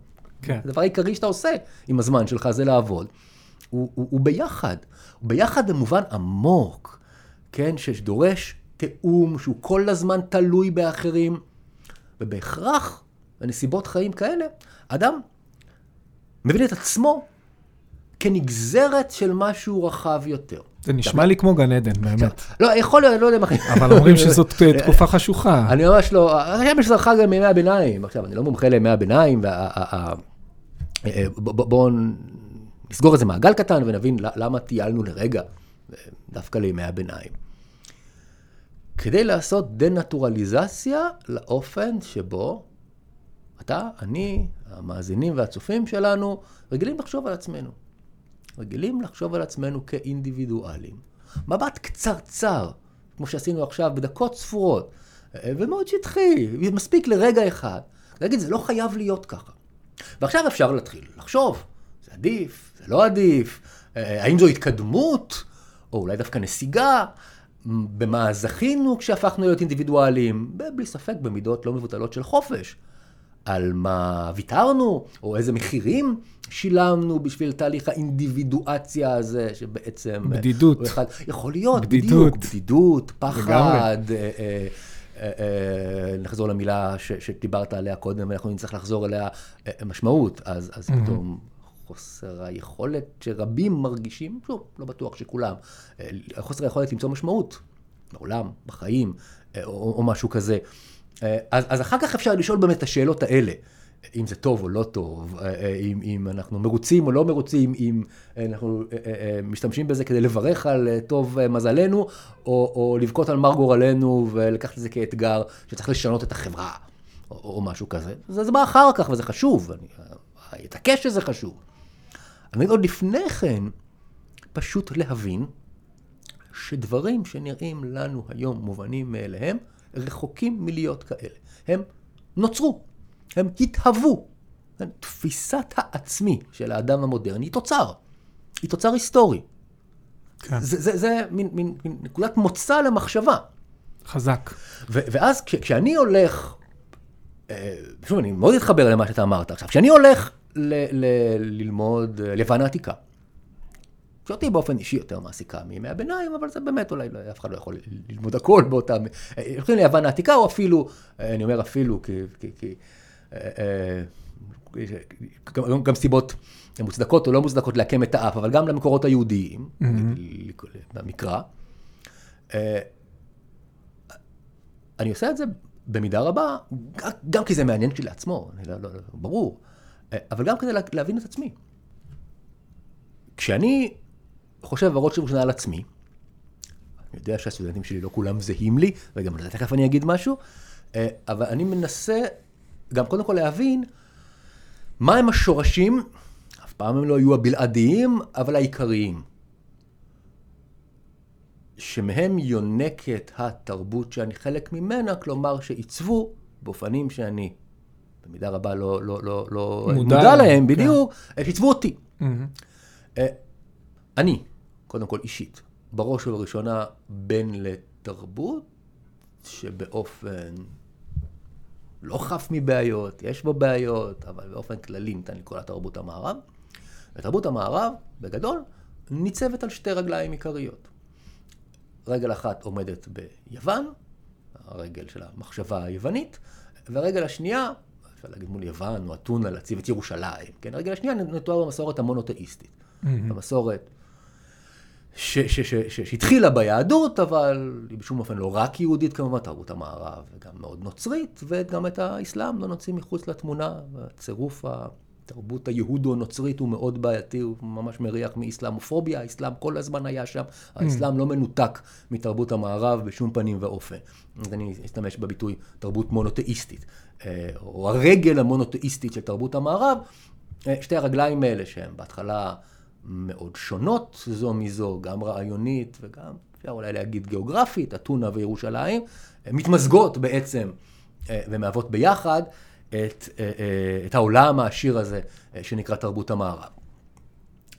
הדבר העיקרי שאתה עושה עם הזמן שלך זה לעבוד, הוא ביחד, הוא ביחד במובן עמוק, כן, שדורש תאום שהוא כל הזמן תלוי באחרים, ובהכרח, בנסיבות חיים כאלה, אדם מבין את עצמו כנגזרת של משהו רחב יותר. זה נשמע לי כמו גן עדן, באמת. לא, יכול להיות, לא יודע מה. אבל אומרים שזאת תקופה חשוכה. אני ממש לא, עכשיו יש זרחה גם מימי הביניים. עכשיו, אני לא מומחה לימי הביניים, בואו נסגור איזה מעגל קטן ונבין למה טיילנו לרגע, דווקא לימי הביניים. כדי לעשות דנטורליזציה לאופן שבו אתה, אני, המאזינים והצופים שלנו, רגילים לחשוב על עצמנו. רגילים לחשוב על עצמנו כאינדיבידואלים. מבט קצרצר, כמו שעשינו עכשיו בדקות ספורות, ומאוד שטחי, מספיק לרגע אחד. להגיד, זה לא חייב להיות ככה. ועכשיו אפשר להתחיל לחשוב, זה עדיף, זה לא עדיף, האם זו התקדמות, או אולי דווקא נסיגה, במה זכינו כשהפכנו להיות אינדיבידואלים, בלי ספק במידות לא מבוטלות של חופש, על מה ויתרנו, או איזה מחירים שילמנו בשביל תהליך האינדיבידואציה הזה, שבעצם... בדידות. יכול להיות, בדיוק, בדידות, פחד, נחזור למילה שדיברת עליה קודם, אנחנו נצטרך לחזור אליה משמעות, אז פתאום חוסר היכולת שרבים מרגישים, שוב, לא בטוח שכולם, חוסר היכולת למצוא משמעות בעולם, בחיים, או משהו כזה. אז אחר כך אפשר לשאול באמת את השאלות האלה, אם זה טוב או לא טוב, אם, אם אנחנו מרוצים או לא מרוצים, אם אנחנו משתמשים בזה כדי לברך על טוב מזלנו, או, או לבכות על מר גורלנו ולקחת את זה כאתגר שצריך לשנות את החברה, או, או משהו כזה. זה, זה בא אחר כך וזה חשוב, אני אתעקש שזה חשוב. אני עוד לפני כן פשוט להבין שדברים שנראים לנו היום מובנים מאליהם, רחוקים מלהיות כאלה. הם נוצרו. הם התהוו. תפיסת העצמי של האדם המודרני היא תוצר. היא תוצר היסטורי. כן. זה, זה, זה מין, מין, מין נקודת מוצא למחשבה. חזק. ו- ואז כש- כשאני הולך, שוב, אני מאוד אתחבר למה שאתה אמרת עכשיו, כשאני הולך ל- ל- ללמוד לבן העתיקה, שאותי באופן אישי יותר מעסיקה מימי הביניים, אבל זה באמת אולי אף אחד לא יכול ללמוד הכל באותם, הולכים ליוון העתיקה, או אפילו, אני אומר אפילו, כי גם סיבות מוצדקות או לא מוצדקות להקם את האף, אבל גם למקורות היהודיים, במקרא. אני עושה את זה במידה רבה, גם כי זה מעניין שלי לעצמו, ברור, אבל גם כדי להבין את עצמי. כשאני חושב בראש ובראשונה על עצמי, אני יודע שהסטודנטים שלי לא כולם זהים לי, וגם לזה תכף אני אגיד משהו, אבל אני מנסה גם קודם כל להבין מה הם השורשים, אף פעם הם לא היו הבלעדיים, אבל העיקריים, שמהם יונקת התרבות שאני חלק ממנה, כלומר שעיצבו באופנים שאני במידה רבה לא, לא, לא, לא מודע, מודע להם, בדיוק, כן. שעיצבו אותי. Mm-hmm. אני, קודם כל אישית, בראש ובראשונה בן לתרבות שבאופן לא חף מבעיות, יש בו בעיות, אבל באופן כללי ניתן לקרוא לתרבות המערב. ותרבות המערב, בגדול, ניצבת על שתי רגליים עיקריות. רגל אחת עומדת ביוון, הרגל של המחשבה היוונית, והרגל השנייה, אפשר להגיד מול יוון או אתונה להציב את ירושלים, כן? הרגל השנייה נתואר במסורת המונותאיסטית. המסורת שהתחילה ביהדות, אבל היא בשום אופן לא רק יהודית, כמובן תרבות המערב, וגם מאוד נוצרית, וגם את האסלאם לא נוציא מחוץ לתמונה. הצירוף התרבות היהודו-נוצרית הוא מאוד בעייתי, הוא ממש מריח מאסלאמופוביה, האסלאם כל הזמן היה שם, האסלאם לא מנותק מתרבות המערב בשום פנים ואופן. אז אני אשתמש בביטוי תרבות מונותאיסטית, או הרגל המונותאיסטית של תרבות המערב, שתי הרגליים האלה שהן בהתחלה מאוד שונות זו מזו, גם רעיונית וגם, אפשר אולי להגיד גיאוגרפית, אתונה וירושלים, מתמזגות בעצם ומהוות ביחד את, את העולם העשיר הזה שנקרא תרבות המערב.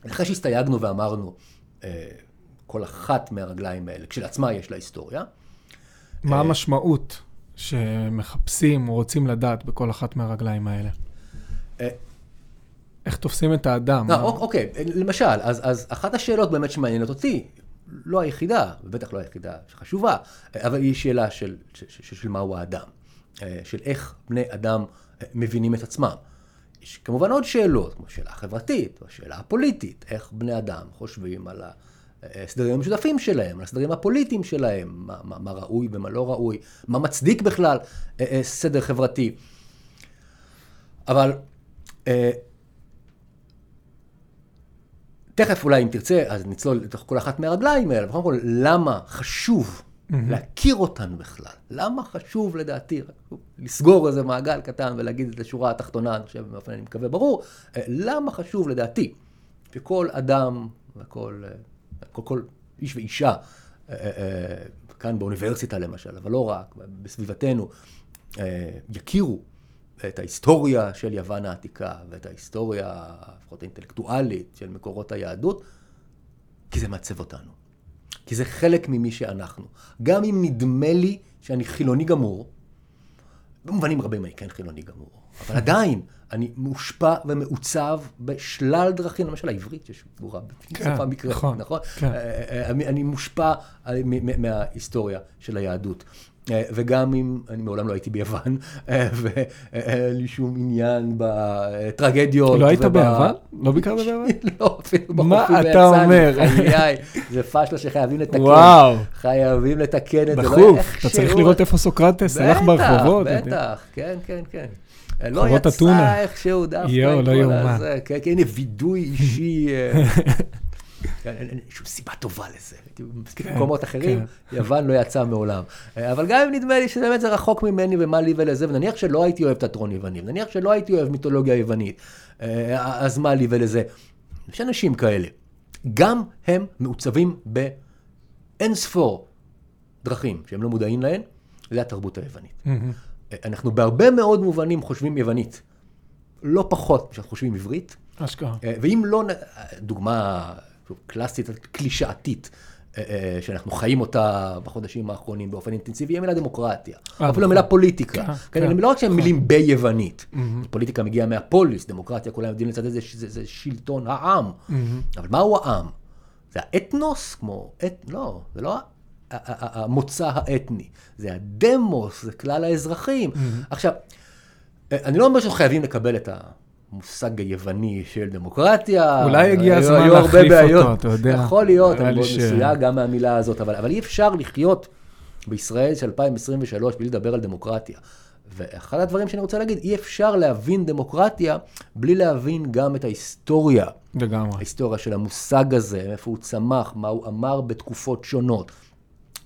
אחרי שהסתייגנו ואמרנו, כל אחת מהרגליים האלה, כשלעצמה יש לה היסטוריה. מה המשמעות שמחפשים או רוצים לדעת בכל אחת מהרגליים האלה? איך תופסים את האדם? אוקיי, למשל, אז אחת השאלות באמת שמעניינת אותי, לא היחידה, ובטח לא היחידה שחשובה, אבל היא שאלה של מהו האדם, של איך בני אדם מבינים את עצמם. יש כמובן עוד שאלות, כמו שאלה חברתית, או שאלה הפוליטית, איך בני אדם חושבים על הסדרים המשותפים שלהם, על הסדרים הפוליטיים שלהם, מה ראוי ומה לא ראוי, מה מצדיק בכלל סדר חברתי. אבל תכף אולי אם תרצה, אז נצלול לתוך כל אחת מהרגליים האלה, וקודם כל, למה חשוב להכיר אותן בכלל? למה חשוב לדעתי לסגור איזה מעגל קטן ולהגיד את השורה התחתונה, אני חושב, באופן אני מקווה ברור, למה חשוב לדעתי שכל אדם וכל כל, כל איש ואישה, כאן באוניברסיטה למשל, אבל לא רק, בסביבתנו, יכירו את ההיסטוריה של יוון העתיקה, ואת ההיסטוריה, לפחות האינטלקטואלית, של מקורות היהדות, כי זה מעצב אותנו. כי זה חלק ממי שאנחנו. גם אם נדמה לי שאני חילוני גמור, במובנים רבים אני כן חילוני גמור, אבל עדיין, אני מושפע ומעוצב בשלל דרכים, למשל העברית, יש בורה, בשפה מקראת, נכון? אני מושפע מההיסטוריה של היהדות. וגם אם, אני מעולם לא הייתי ביוון, ואין לי שום עניין בטרגדיות. לא היית ביוון? לא ביקרת ביוון? לא, אפילו בחופים בעצם. מה אתה אומר? זה פשלה שחייבים לתקן. וואו. חייבים לתקן את זה. בחוף, אתה צריך לראות איפה סוקרטס, הלך ברחובות. בטח, בטח, כן, כן, כן. לא יצא איכשהו דווקא. יאו, לא יאומן. הנה וידוי אישי. אין שום סיבה טובה לזה. במקומות אחרים, יוון לא יצא מעולם. אבל גם אם נדמה לי שבאמת זה רחוק ממני ומה לי ולזה, ונניח שלא הייתי אוהב תיאטרון יווני, ונניח שלא הייתי אוהב מיתולוגיה יוונית, אז מה לי ולזה. יש אנשים כאלה. גם הם מעוצבים באין ספור דרכים שהם לא מודעים להן, לתרבות היוונית. אנחנו בהרבה מאוד מובנים חושבים יוונית. לא פחות כשאנחנו חושבים עברית. אשכרה. ואם לא, דוגמה קלאסית, קלישאתית, שאנחנו חיים אותה בחודשים האחרונים באופן אינטנסיבי, היא המילה דמוקרטיה. אפילו המילה פוליטיקה. לא רק שהן מילים ביוונית. פוליטיקה מגיעה מהפוליס, דמוקרטיה, כולם יודעים לצד זה, זה שלטון העם. אבל מהו העם? זה האתנוס, כמו... לא, זה לא המוצא האתני. זה הדמוס, זה כלל האזרחים. עכשיו, אני לא אומר שחייבים לקבל את ה... המושג היווני של דמוקרטיה. אולי הגיע הזמן להחליף אותו, אתה יודע. יכול להיות, אני מאוד מסויה גם מהמילה הזאת, אבל אי אפשר לחיות בישראל של אלפיים עשרים ושלוש בלי לדבר על דמוקרטיה. ואחד הדברים שאני רוצה להגיד, אי אפשר להבין דמוקרטיה בלי להבין גם את ההיסטוריה. לגמרי. ההיסטוריה של המושג הזה, איפה הוא צמח, מה הוא אמר בתקופות שונות.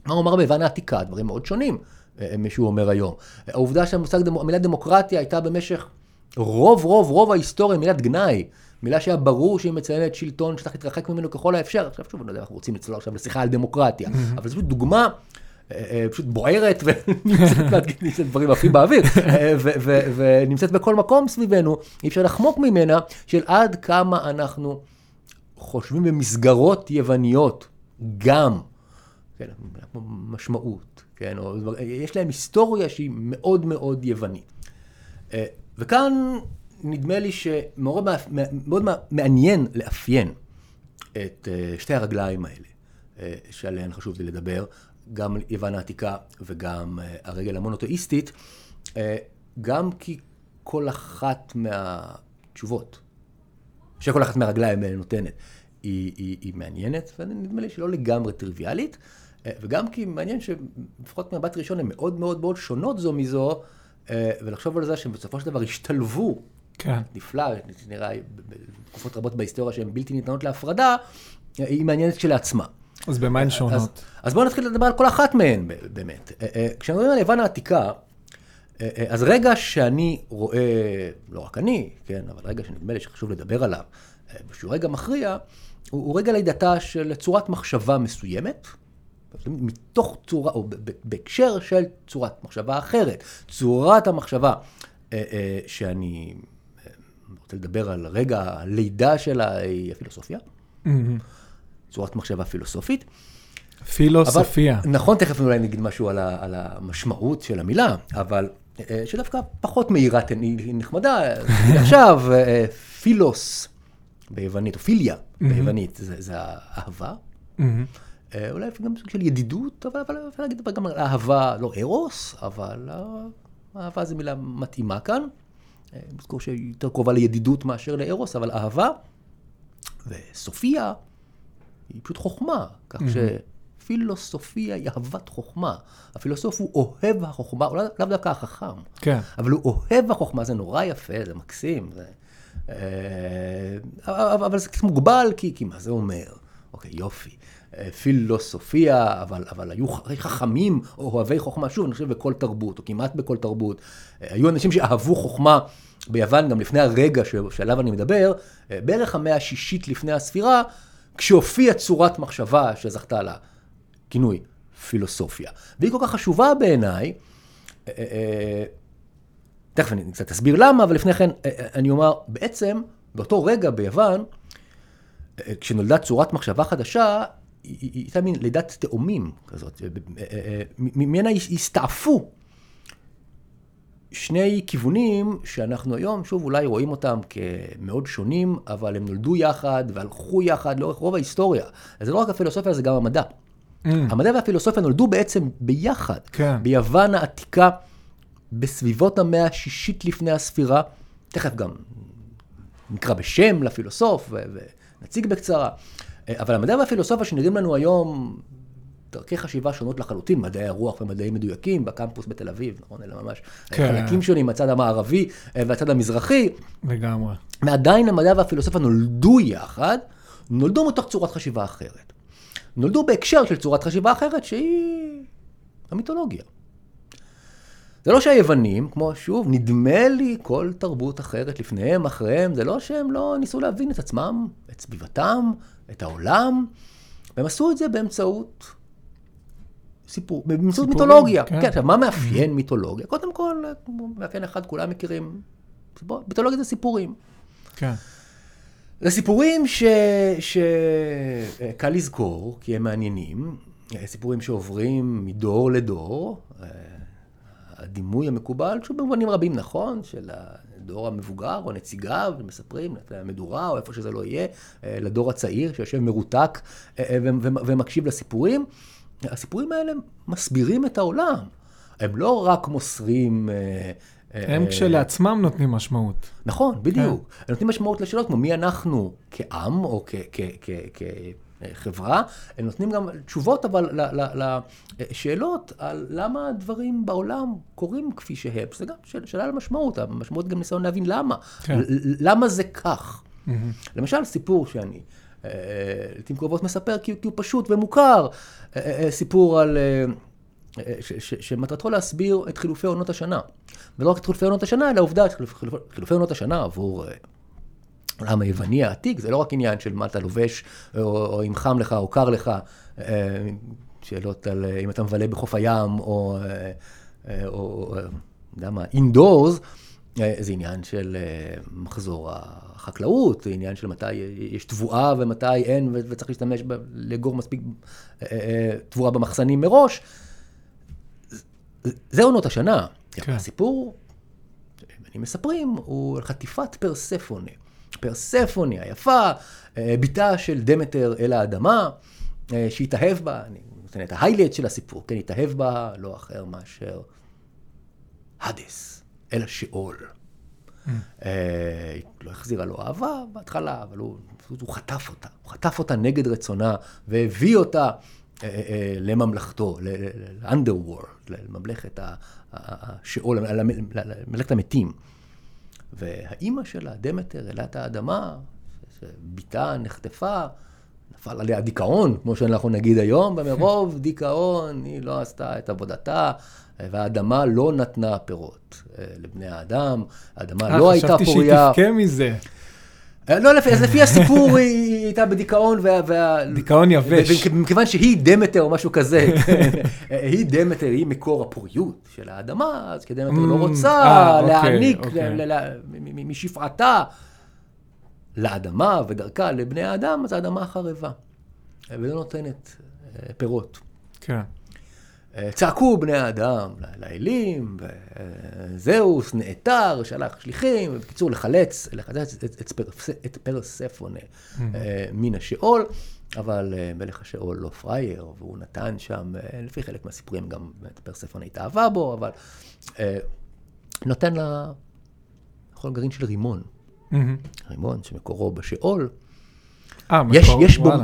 מה הוא אמר ביוון העתיקה, דברים מאוד שונים, מישהו אומר היום. העובדה שהמילה דמוקרטיה הייתה במשך רוב, רוב, רוב ההיסטוריה, מילת גנאי, מילה שהיה ברור שהיא מציינת שלטון שצריך להתרחק ממנו ככל האפשר. עכשיו שוב, אני לא יודע, אנחנו רוצים לצלול עכשיו לשיחה על דמוקרטיה, אבל זו דוגמה פשוט בוערת ונמצאת דברים עפים באוויר, ונמצאת בכל מקום סביבנו, אי אפשר לחמוק ממנה, של עד כמה אנחנו חושבים במסגרות יווניות, גם, כן, משמעות, כן, יש להם היסטוריה שהיא מאוד מאוד יוונית. וכאן נדמה לי שמאוד מעניין לאפיין את שתי הרגליים האלה, שעליהן חשוב לי לדבר, גם יוון העתיקה וגם הרגל המונותאיסטית, גם כי כל אחת מהתשובות, שכל אחת מהרגליים האלה נותנת, היא, היא, היא מעניינת, ונדמה לי שלא לגמרי טריוויאלית, וגם כי מעניין שלפחות מהבט ראשון הן מאוד מאוד מאוד שונות זו מזו, ולחשוב על זה שבסופו של דבר השתלבו, נפלא, נראה בתקופות רבות בהיסטוריה שהן בלתי ניתנות להפרדה, היא מעניינת כשלעצמה. אז במה הן שונות? אז בואו נתחיל לדבר על כל אחת מהן באמת. כשאני מדברים על יוון העתיקה, אז רגע שאני רואה, לא רק אני, כן, אבל רגע שנדמה לי שחשוב לדבר עליו, שהוא רגע מכריע, הוא רגע לידתה של צורת מחשבה מסוימת, מתוך צורה, או בהקשר של צורת מחשבה אחרת. צורת המחשבה שאני רוצה לדבר על רגע הלידה שלה היא הפילוסופיה. צורת מחשבה פילוסופית. פילוסופיה. נכון, תכף אולי נגיד משהו על המשמעות של המילה, אבל שדווקא פחות מהירה, היא נחמדה. עכשיו, פילוס ביוונית, או פיליה ביוונית, זה האהבה. אולי גם סוג של ידידות, אבל אפשר להגיד גם על אהבה, לא אירוס, אבל אהבה זו מילה מתאימה כאן. נזכור שהיא יותר קרובה לידידות מאשר לאירוס, אבל אהבה. וסופיה היא פשוט חוכמה, כך שפילוסופיה היא אהבת חוכמה. הפילוסוף הוא אוהב החוכמה, אולי לאו דווקא החכם, אבל הוא אוהב החוכמה, זה נורא יפה, זה מקסים. אבל זה מוגבל, כי מה זה אומר? אוקיי, יופי. פילוסופיה, אבל, אבל היו חכמים או אוהבי חוכמה, שוב, אני חושב בכל תרבות, או כמעט בכל תרבות, היו אנשים שאהבו חוכמה ביוון, גם לפני הרגע שעליו אני מדבר, בערך המאה השישית לפני הספירה, כשהופיעה צורת מחשבה שזכתה לה, כינוי, פילוסופיה. והיא כל כך חשובה בעיניי, תכף אני קצת אסביר למה, אבל לפני כן אני אומר, בעצם, באותו רגע ביוון, כשנולדה צורת מחשבה חדשה, היא הייתה מין לידת תאומים כזאת, ממנה הסתעפו שני כיוונים שאנחנו היום, שוב, אולי רואים אותם כמאוד שונים, אבל הם נולדו יחד והלכו יחד לאורך רוב ההיסטוריה. אז זה לא רק הפילוסופיה, זה גם המדע. Mm. המדע והפילוסופיה נולדו בעצם ביחד. כן. ביוון העתיקה, בסביבות המאה השישית לפני הספירה, תכף גם נקרא בשם לפילוסוף ונציג בקצרה. אבל המדע והפילוסופיה שנראים לנו היום דרכי חשיבה שונות לחלוטין, מדעי הרוח ומדעים מדויקים, בקמפוס בתל אביב, נכון? אלא ממש כן. חלקים שונים, הצד המערבי והצד המזרחי. לגמרי. ועדיין המדע והפילוסופיה נולדו יחד, נולדו מתוך צורת חשיבה אחרת. נולדו בהקשר של צורת חשיבה אחרת שהיא המיתולוגיה. זה לא שהיוונים, כמו שוב, נדמה לי כל תרבות אחרת לפניהם, אחריהם, זה לא שהם לא ניסו להבין את עצמם, את סביבתם, את העולם, והם עשו את זה באמצעות סיפור, באמצעות מיתולוגיה. כן. כן, עכשיו, מה מאפיין מיתולוגיה? קודם כל, מאפיין אחד, כולם מכירים, סיפור, מיתולוגיה זה סיפורים. כן. זה סיפורים ש... ש... קל לזכור, כי הם מעניינים, סיפורים שעוברים מדור לדור, הדימוי המקובל, שהוא במובנים רבים נכון, של הדור המבוגר או נציגיו, מספרים, מדורה או איפה שזה לא יהיה, לדור הצעיר שיושב מרותק ומקשיב לסיפורים. הסיפורים האלה מסבירים את העולם. הם לא רק מוסרים... הם כשלעצמם נותנים משמעות. נכון, בדיוק. הם נותנים משמעות לשאלות כמו מי אנחנו כעם או כ... חברה, הם נותנים גם תשובות אבל לשאלות על למה הדברים בעולם קורים כפי שהם. זה גם שאלה על משמעות, המשמעות גם ניסיון להבין למה. למה זה כך? למשל, סיפור שאני לעתים קרובות מספר כי הוא פשוט ומוכר, סיפור על... שמטרתו להסביר את חילופי עונות השנה. ולא רק את חילופי עונות השנה, אלא העובדה את חילופי עונות השנה עבור... העולם היווני העתיק, זה לא רק עניין של מה אתה לובש, או אם חם לך, או קר לך, שאלות על אם אתה מבלה בחוף הים, או, יודע מה, אינדורס, זה עניין של מחזור החקלאות, זה עניין של מתי יש תבואה ומתי אין, וצריך להשתמש לגור מספיק תבואה במחסנים מראש. זה עונות השנה. הסיפור, אני מספרים, הוא על חטיפת פרספונה. פרספוני היפה, ביטה של דמטר אל האדמה, שהתאהב בה, אני נותן את ההיילייט של הסיפור, כן, התאהב בה, לא אחר מאשר הדס, אל השאול. היא לא החזירה לו אהבה בהתחלה, אבל הוא, הוא חטף אותה, הוא חטף אותה נגד רצונה, והביא אותה לממלכתו, לאנדרוורד, לממלכת השאול, לממלכת המתים. והאימא שלה, דמטר, אלת האדמה, שביתה נחטפה, נפל עליה דיכאון, כמו שאנחנו נגיד היום, במרוב דיכאון, היא לא עשתה את עבודתה, והאדמה לא נתנה פירות לבני האדם, האדמה לא הייתה פוריה. חשבתי שהיא תפקה מזה. לא, אז לפי הסיפור היא הייתה בדיכאון, דיכאון יבש. מכיוון שהיא דמטר או משהו כזה, היא דמטר, היא מקור הפוריות של האדמה, אז כדמטר לא רוצה להעניק משפעתה לאדמה ודרכה לבני האדם, אז האדמה חרבה, ולא נותנת פירות. כן. צעקו בני האדם לאלים, וזהוס נעתר, שלח שליחים, ובקיצור לחלץ, לחלץ את, את פרספונה mm-hmm. מן השאול, אבל מלך השאול לא פרייר, והוא נתן שם, לפי חלק מהסיפורים גם את פרספונה התאהבה בו, אבל נותן לה אוכל גרעין של רימון, mm-hmm. רימון שמקורו בשאול. אה, מקור, יש, יש וואלה. בו,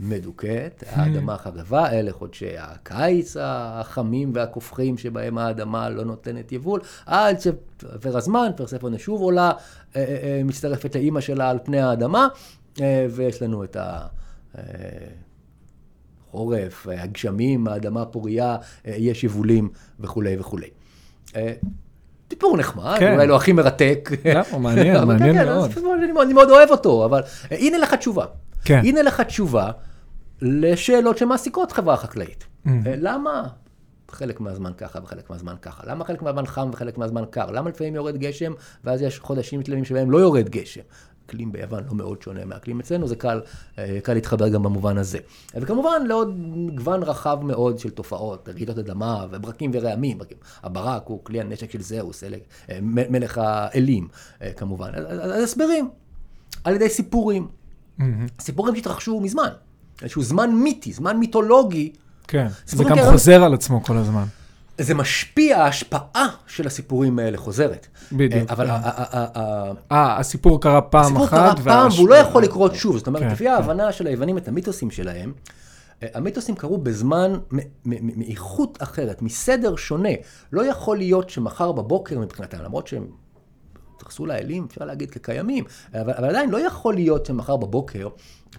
מדוקת, האדמה חרבה, אלה חודשי הקיץ החמים והכופחים שבהם האדמה לא נותנת יבול, עד שעבר הזמן, פרספונה שוב עולה, מצטרפת לאמא שלה על פני האדמה, ויש לנו את החורף, הגשמים, האדמה פוריה, יש יבולים וכו' וכו'. סיפור נחמד, אולי לא הכי מרתק. לא, מעניין, מעניין מאוד. אני מאוד אוהב אותו, אבל הנה לך תשובה. הנה לך תשובה לשאלות שמעסיקות חברה חקלאית. למה חלק מהזמן ככה וחלק מהזמן ככה? למה חלק מהזמן חם וחלק מהזמן קר? למה לפעמים יורד גשם, ואז יש חודשים שלמים שבהם לא יורד גשם? אקלים ביוון לא מאוד שונה מהאקלים אצלנו, זה קל, קל להתחבר גם במובן הזה. וכמובן, לעוד גוון רחב מאוד של תופעות, רעידות אדמה וברקים ורעמים. הברק הוא כלי הנשק של זהוס, מלך האלים, כמובן. אז הסברים, על ידי סיפורים. סיפורים שהתרחשו מזמן. איזשהו זמן מיתי, זמן מיתולוגי. כן, זה גם חוזר על עצמו כל הזמן. זה משפיע, ההשפעה של הסיפורים האלה חוזרת. בדיוק. אבל הסיפור קרה פעם אחת. הסיפור קרה פעם, והוא לא יכול לקרות שוב. זאת אומרת, לפי ההבנה של היוונים את המיתוסים שלהם, המיתוסים קרו בזמן, מאיכות אחרת, מסדר שונה. לא יכול להיות שמחר בבוקר מבחינתם, למרות שהם תחסו לאלים, אפשר להגיד, כקיימים, אבל עדיין לא יכול להיות שמחר בבוקר,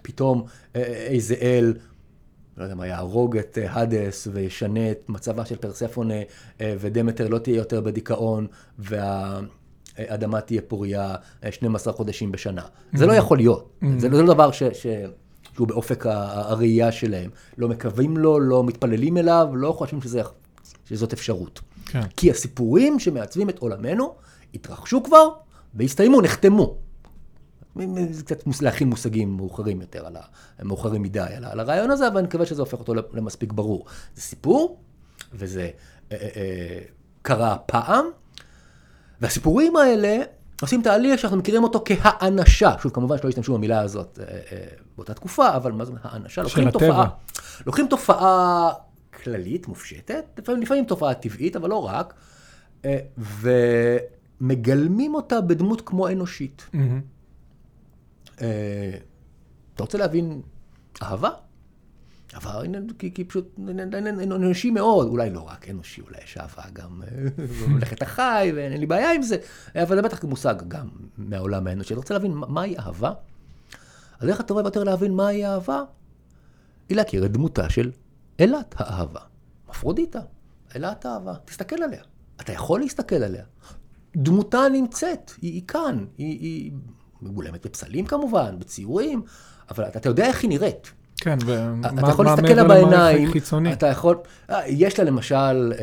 פתאום איזה אל, לא יודע מה, יהרוג את הדס וישנה את מצבה של פרספונה, ודמטר לא תהיה יותר בדיכאון, והאדמה תהיה פוריה שנים עשר חודשים בשנה. זה לא יכול להיות. זה לא דבר שהוא באופק הראייה שלהם. לא מקווים לו, לא מתפללים אליו, לא חושבים שזאת אפשרות. כי הסיפורים שמעצבים את עולמנו, התרחשו כבר והסתיימו, נחתמו. זה קצת מוסלחים מושגים מאוחרים יותר, מאוחרים מדי על הרעיון הזה, אבל אני מקווה שזה הופך אותו למספיק ברור. זה סיפור, וזה קרה פעם, והסיפורים האלה עושים תהליך שאנחנו מכירים אותו כהאנשה. שוב, כמובן שלא השתמשו במילה הזאת באותה תקופה, אבל מה זאת האנשה? לוקחים תופעה כללית, מופשטת, לפעמים תופעה טבעית, אבל לא רק, ומגלמים אותה בדמות כמו אנושית. אתה רוצה להבין אהבה? אהבה, כי פשוט אנושי מאוד, אולי לא רק אנושי, אולי יש אהבה גם הולכת החי, ואין לי בעיה עם זה, אבל זה בטח מושג גם מהעולם האנושי. אתה רוצה להבין מהי אהבה? אז איך אתה רואה יותר להבין מהי אהבה? היא להכיר את דמותה של אלת האהבה. אפרודיטה, אלת האהבה, תסתכל עליה. אתה יכול להסתכל עליה. דמותה נמצאת, היא כאן, היא... מגולמת בפסלים כמובן, בציורים, אבל אתה יודע איך היא נראית. כן, אתה יכול להסתכל לה בעיניים, אתה יכול, יש לה למשל,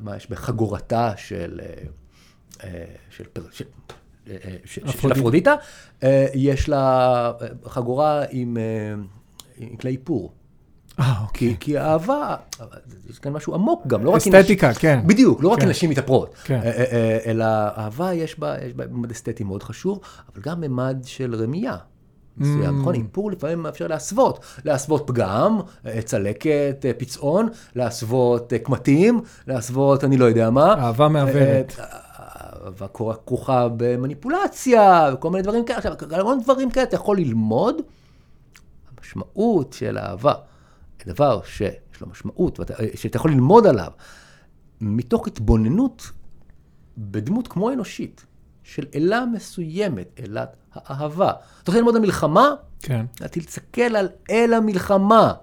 מה יש בחגורתה של אפרודיטה, יש לה חגורה עם כלי איפור. כי האהבה, יש כאן משהו עמוק גם, לא רק אסתטיקה, כן. בדיוק, לא רק אנשים מתאפרות, אלא האהבה יש בה ממד אסתטי מאוד חשוב, אבל גם ממד של רמייה. נכון, איפור לפעמים מאפשר להסוות, להסוות פגם, צלקת, פצעון, להסוות קמטים, להסוות אני לא יודע מה. אהבה מעוורת. אהבה כרוכה במניפולציה, וכל מיני דברים כאלה. עכשיו, כל מיני דברים כאלה אתה יכול ללמוד, המשמעות של האהבה. הדבר שיש לו משמעות, שאתה יכול ללמוד עליו, מתוך התבוננות בדמות כמו אנושית, של אלה מסוימת, אלת האהבה. אתה רוצה ללמוד על מלחמה? כן. תסתכל על אל המלחמה.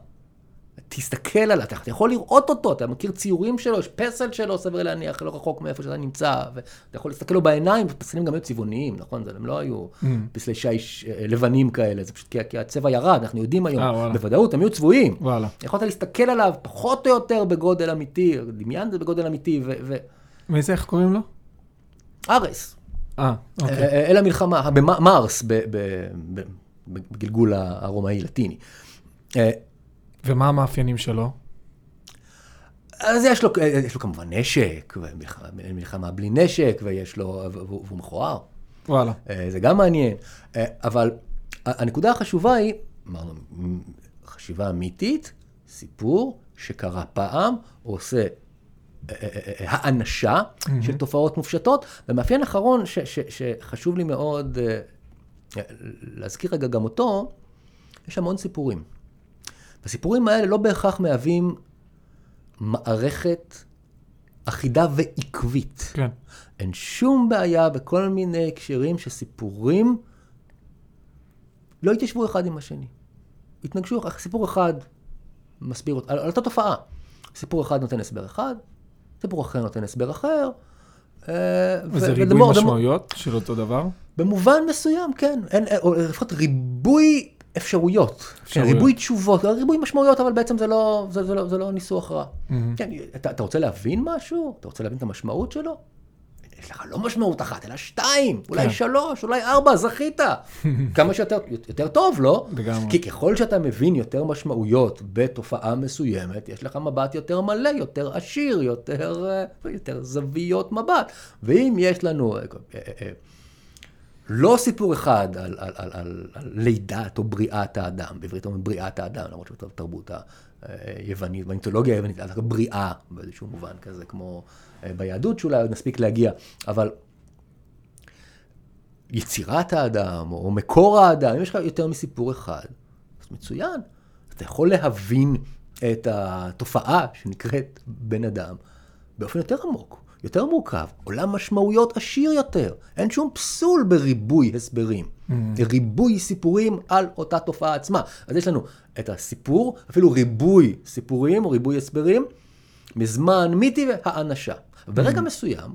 תסתכל עליה, אתה יכול לראות אותו, אתה מכיר ציורים שלו, יש פסל שלו, סביר להניח, לא רחוק מאיפה שאתה נמצא, ואתה יכול להסתכל לו בעיניים, ופסלים גם היו צבעוניים, נכון? הם לא היו פסלי שיש לבנים כאלה, זה פשוט כי הצבע ירד, אנחנו יודעים היום, בוודאות, הם היו צבועים. יכולת להסתכל עליו פחות או יותר בגודל אמיתי, דמיין זה בגודל אמיתי, ו... ואיזה איך קוראים לו? ארס. אה, אוקיי. אל המלחמה, במרס, בגלגול הרומאי-לטיני. ומה המאפיינים שלו? אז יש לו, יש לו כמובן נשק, ומלחמה בלי נשק, ויש לו, והוא מכוער. וואלה. זה גם מעניין. אבל הנקודה החשובה היא, אמרנו, חשיבה אמיתית, סיפור שקרה פעם, הוא עושה האנשה של תופעות מופשטות, ומאפיין אחרון שחשוב לי מאוד להזכיר רגע גם אותו, יש המון סיפורים. הסיפורים האלה לא בהכרח מהווים מערכת אחידה ועקבית. כן. אין שום בעיה בכל מיני הקשרים שסיפורים לא התיישבו אחד עם השני. התנגשו, סיפור אחד מסביר אותה, על אותה תופעה. סיפור אחד נותן הסבר אחד, סיפור אחר נותן הסבר אחר, וזה ריבוי משמעויות של אותו דבר? במובן מסוים, כן. או לפחות ריבוי אפשרויות. ריבוי תשובות, ריבוי משמעויות, אבל בעצם זה לא ניסוח רע. אתה רוצה להבין משהו? אתה רוצה להבין את המשמעות שלו? יש לך לא משמעות אחת, אלא שתיים, אולי שלוש, אולי ארבע, זכית. כמה שיותר, יותר טוב, לא? לגמרי. כי ככל שאתה מבין יותר משמעויות בתופעה מסוימת, יש לך מבט יותר מלא, יותר עשיר, יותר, יותר זוויות מבט. ואם יש לנו לא סיפור אחד על, על, על, על, על לידת או בריאת האדם, בעברית אומרת בריאת האדם, למרות שבתור תרבות היוונית, במיתולוגיה היוונית, בריאה באיזשהו מובן כזה, כמו ביהדות שאולי נספיק להגיע, אבל יצירת האדם או מקור האדם, אם יש לך יותר מסיפור אחד, אז מצוין. אתה יכול להבין את התופעה שנקראת בן אדם באופן יותר עמוק, יותר מורכב, עולם משמעויות עשיר יותר. אין שום פסול בריבוי הסברים, mm-hmm. ריבוי סיפורים על אותה תופעה עצמה. אז יש לנו את הסיפור, אפילו ריבוי סיפורים או ריבוי הסברים, מזמן מיתי והאנשה. ברגע mm-hmm. מסוים,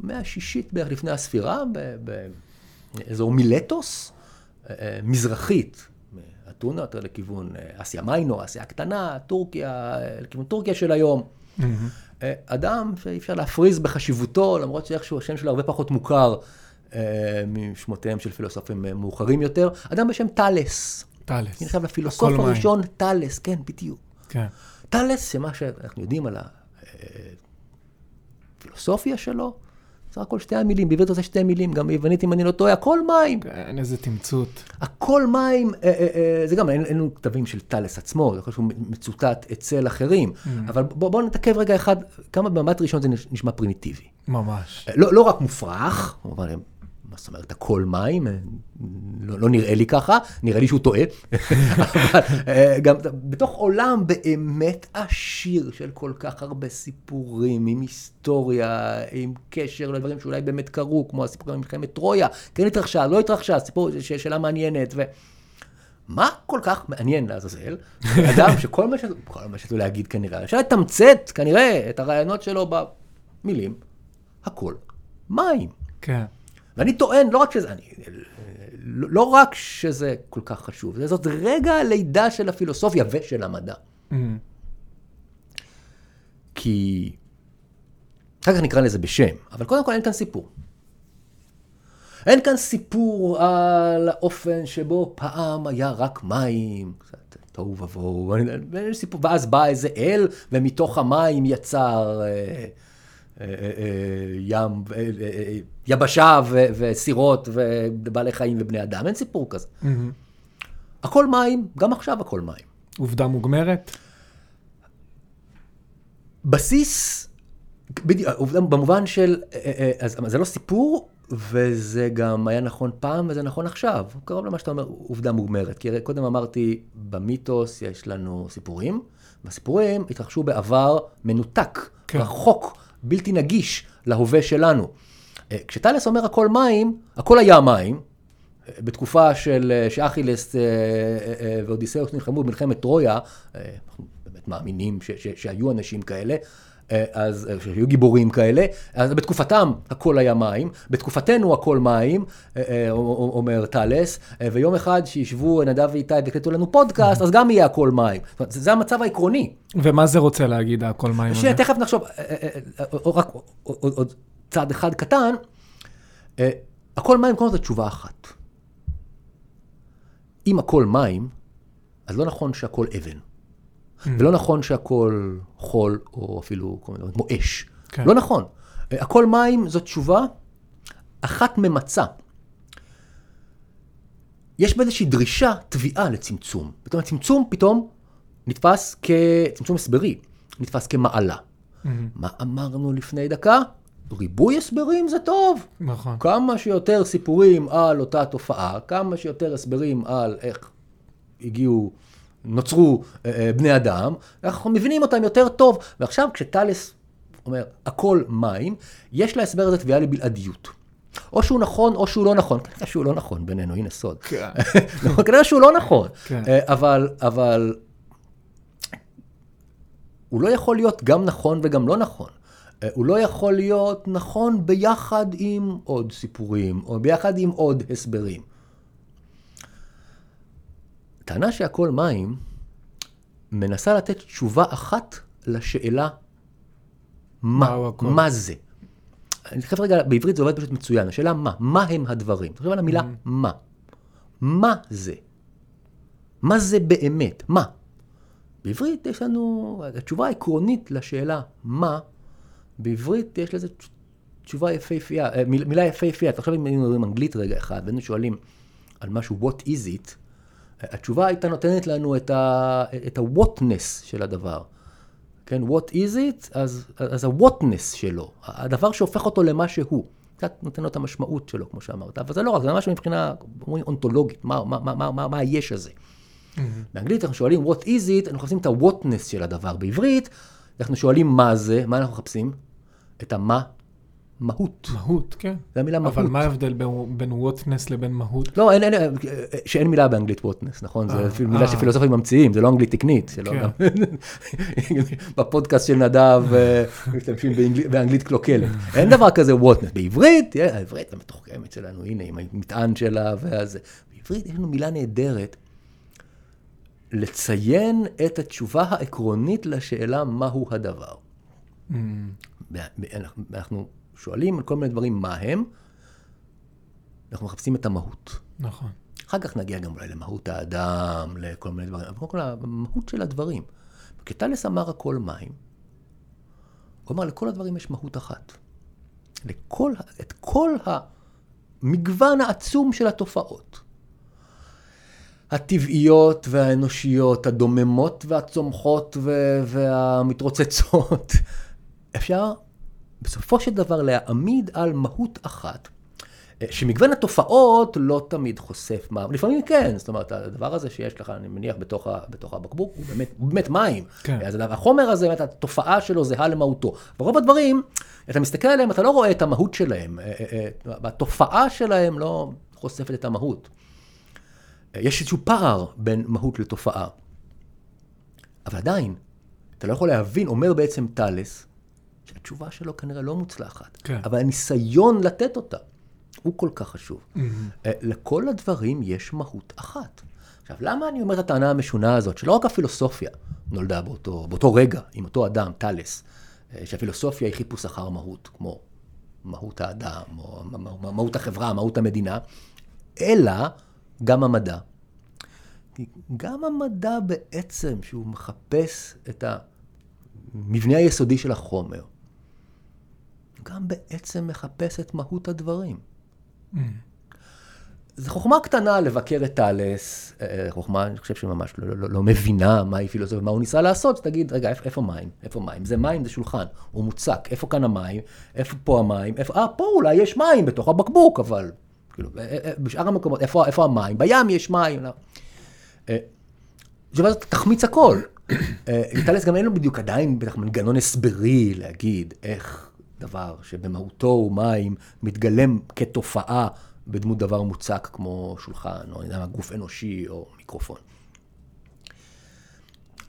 מהשישית בערך לפני הספירה, באזור מילטוס, מזרחית, אתונה, יותר לכיוון אסיה מיינו, אסיה הקטנה, טורקיה, לכיוון טורקיה של היום, Mm-hmm. אדם שאי אפשר להפריז בחשיבותו, למרות שאיכשהו השם שלו הרבה פחות מוכר אה, משמותיהם של פילוסופים מאוחרים יותר, אדם בשם תלס. תלס. נכתב לפילוסוף הראשון, תלס, כן, בדיוק. כן. תלס, שמה שאנחנו יודעים על הפילוסופיה שלו, זה רק כל שתי המילים, בעברית זה שתי מילים, גם ביוונית אם אני לא טועה, הכל מים. אין איזה תמצות. הכל מים, אה, אה, אה, זה גם, אין, אין לנו כתבים של תלס עצמו, זה יכול להיות מצוטט אצל אחרים, mm. אבל בואו בוא נתעכב רגע אחד, כמה במבט ראשון זה נשמע פרימיטיבי. ממש. אה, לא, לא רק מופרך, אבל מה זאת אומרת, הכל מים, אה, לא, לא נראה לי ככה, נראה לי שהוא טועה, אבל אה, גם בתוך עולם באמת עשיר של כל כך הרבה סיפורים, עם היסטוריה, עם קשר לדברים שאולי באמת קרו, כמו הסיפורים עם מלחמת טרויה, כן התרחשה, לא התרחשה, סיפור ששאלה מעניינת, ומה כל כך מעניין לעזאזל? אדם שכל מה שאתה, כל מה שאתה להגיד כנראה, אפשר לתמצת כנראה את הרעיונות שלו במילים, הכל מים. כן. ואני טוען, לא רק שזה, אני, לא רק שזה כל כך חשוב, זה זאת רגע הלידה של הפילוסופיה ושל המדע. Mm-hmm. כי, אחר כך נקרא לזה בשם, אבל קודם כל אין כאן סיפור. אין כאן סיפור על האופן שבו פעם היה רק מים, קצת טוב ובואו, אין סיפור, ואז בא איזה אל, ומתוך המים יצר ים, יבשה וסירות ובעלי חיים ובני אדם, אין סיפור כזה. הכל מים, גם עכשיו הכל מים. עובדה מוגמרת? בסיס, במובן של, זה לא סיפור, וזה גם היה נכון פעם וזה נכון עכשיו. קרוב למה שאתה אומר, עובדה מוגמרת. כי קודם אמרתי, במיתוס יש לנו סיפורים, והסיפורים התרחשו בעבר מנותק, רחוק, בלתי נגיש להווה שלנו. כשתלס אומר הכל מים, הכל היה מים, בתקופה של שאכילס ואודיסאוס נלחמו במלחמת טרויה, אנחנו באמת מאמינים ש- ש- שהיו אנשים כאלה, אז שהיו גיבורים כאלה, אז בתקופתם הכל היה מים, בתקופתנו הכל מים, אומר תלס, ויום אחד שישבו נדב ואיתי וקלטו לנו פודקאסט, אז גם יהיה הכל מים. זאת אומרת, זה המצב העקרוני. ומה זה רוצה להגיד, הכל מים? שתכף נחשוב, רק עוד צעד אחד קטן, הכל מים, קודם כל זאת תשובה אחת. אם הכל מים, אז לא נכון שהכל אבן. ולא נכון שהכל חול, או אפילו כמו אש. לא נכון. הכל מים זאת תשובה אחת ממצה. יש באיזושהי דרישה, תביעה לצמצום. זאת אומרת, צמצום פתאום נתפס כ... צמצום הסברי, נתפס כמעלה. מה אמרנו לפני דקה? ריבוי הסברים זה טוב. נכון. כמה שיותר סיפורים על אותה תופעה, כמה שיותר הסברים על איך הגיעו... נוצרו בני אדם, אנחנו מבינים אותם יותר טוב. ועכשיו כשתלס אומר, הכל מים, יש להסבר את התביעה לבלעדיות. או שהוא נכון, או שהוא לא נכון. כנראה שהוא לא נכון בינינו, הנה סוד. כנראה שהוא לא נכון. אבל, אבל, הוא לא יכול להיות גם נכון וגם לא נכון. הוא לא יכול להיות נכון ביחד עם עוד סיפורים, או ביחד עם עוד הסברים. טענה שהכל מים מנסה לתת תשובה אחת לשאלה מה, מה זה. אני חושב רגע, בעברית זה עובד פשוט מצוין, השאלה מה, מה הם הדברים? תחשוב על המילה מה. מה זה? מה זה באמת? מה? בעברית יש לנו, התשובה העקרונית לשאלה מה, בעברית יש לזה תשובה יפהפייה, מיל, מילה יפהפייה. עכשיו אם היינו מדברים אנגלית רגע אחד, ואנו שואלים על משהו what is it, התשובה הייתה נותנת לנו את ה, את ה-whatness של הדבר. כן, what is it, אז, אז ה-whatness שלו, הדבר שהופך אותו למה שהוא, קצת נותן לו את המשמעות שלו, כמו שאמרת. אבל זה לא רק, זה משהו מבחינה אונתולוגית, מה, מה, מה, מה, מה, מה היש הזה. Mm-hmm. באנגלית אנחנו שואלים what is it, אנחנו חפשים את ה-whatness של הדבר. בעברית, אנחנו שואלים מה זה, מה אנחנו מחפשים? את המה, מהות. מהות, כן. זה המילה מהות. אבל מה ההבדל בין whatness לבין מהות? לא, אין, אין, שאין מילה באנגלית whatness, נכון? זו מילה שפילוסופים ממציאים, זה לא אנגלית תקנית. בפודקאסט של נדב משתמשים באנגלית קלוקלת. אין דבר כזה whatness. בעברית, העברית המתוחכמת שלנו, הנה, עם המטען שלה, ואז בעברית יש לנו מילה נהדרת, לציין את התשובה העקרונית לשאלה מהו הדבר. אנחנו שואלים על כל מיני דברים מה הם, אנחנו מחפשים את המהות. נכון. אחר כך נגיע גם אולי למהות האדם, לכל מיני דברים, אבל כל המהות של הדברים. וכתלס אמר הכל מים, הוא אמר לכל הדברים יש מהות אחת. לכל, את כל המגוון העצום של התופעות. הטבעיות והאנושיות, הדוממות והצומחות ו- והמתרוצצות. אפשר בסופו של דבר להעמיד על מהות אחת, שמגוון התופעות לא תמיד חושף מה, לפעמים כן, זאת אומרת, הדבר הזה שיש לך, אני מניח, בתוך, בתוך הבקבוק, הוא באמת, הוא באמת מים. כן. אז החומר הזה, באמת, התופעה שלו זהה למהותו. ברוב הדברים, אתה מסתכל עליהם, אתה לא רואה את המהות שלהם. התופעה שלהם לא חושפת את המהות. יש איזשהו פער בין מהות לתופעה. אבל עדיין, אתה לא יכול להבין, אומר בעצם תאלס, שהתשובה שלו כנראה לא מוצלחת. כן. אבל הניסיון לתת אותה, הוא כל כך חשוב. Mm-hmm. לכל הדברים יש מהות אחת. עכשיו, למה אני אומר את הטענה המשונה הזאת, שלא רק הפילוסופיה נולדה באותו, באותו רגע, עם אותו אדם, תאלס, שהפילוסופיה היא חיפוש אחר מהות, כמו מהות האדם, או מהות החברה, מהות המדינה, אלא גם המדע. גם המדע בעצם, שהוא מחפש את המבנה היסודי של החומר, גם בעצם מחפש את מהות הדברים. Mm. זו חוכמה קטנה לבקר את תאלס, חוכמה, אני חושב שממש לא, לא, לא מבינה מהי פילוסופיה, מה הוא ניסה לעשות, תגיד, רגע, איפה מים? איפה מים? זה מים, זה שולחן, הוא מוצק, איפה כאן המים? איפה פה המים? איפה, אה, פה אולי יש מים בתוך הבקבוק, אבל כאילו, בשאר המקומות, איפה, איפה המים? בים יש מים. זאת תחמיץ הכל. תאלס גם אין לו בדיוק עדיין בטח מנגנון הסברי להגיד איך דבר שבמהותו הוא מים מתגלם כתופעה בדמות דבר מוצק כמו שולחן, או גוף אנושי, או מיקרופון.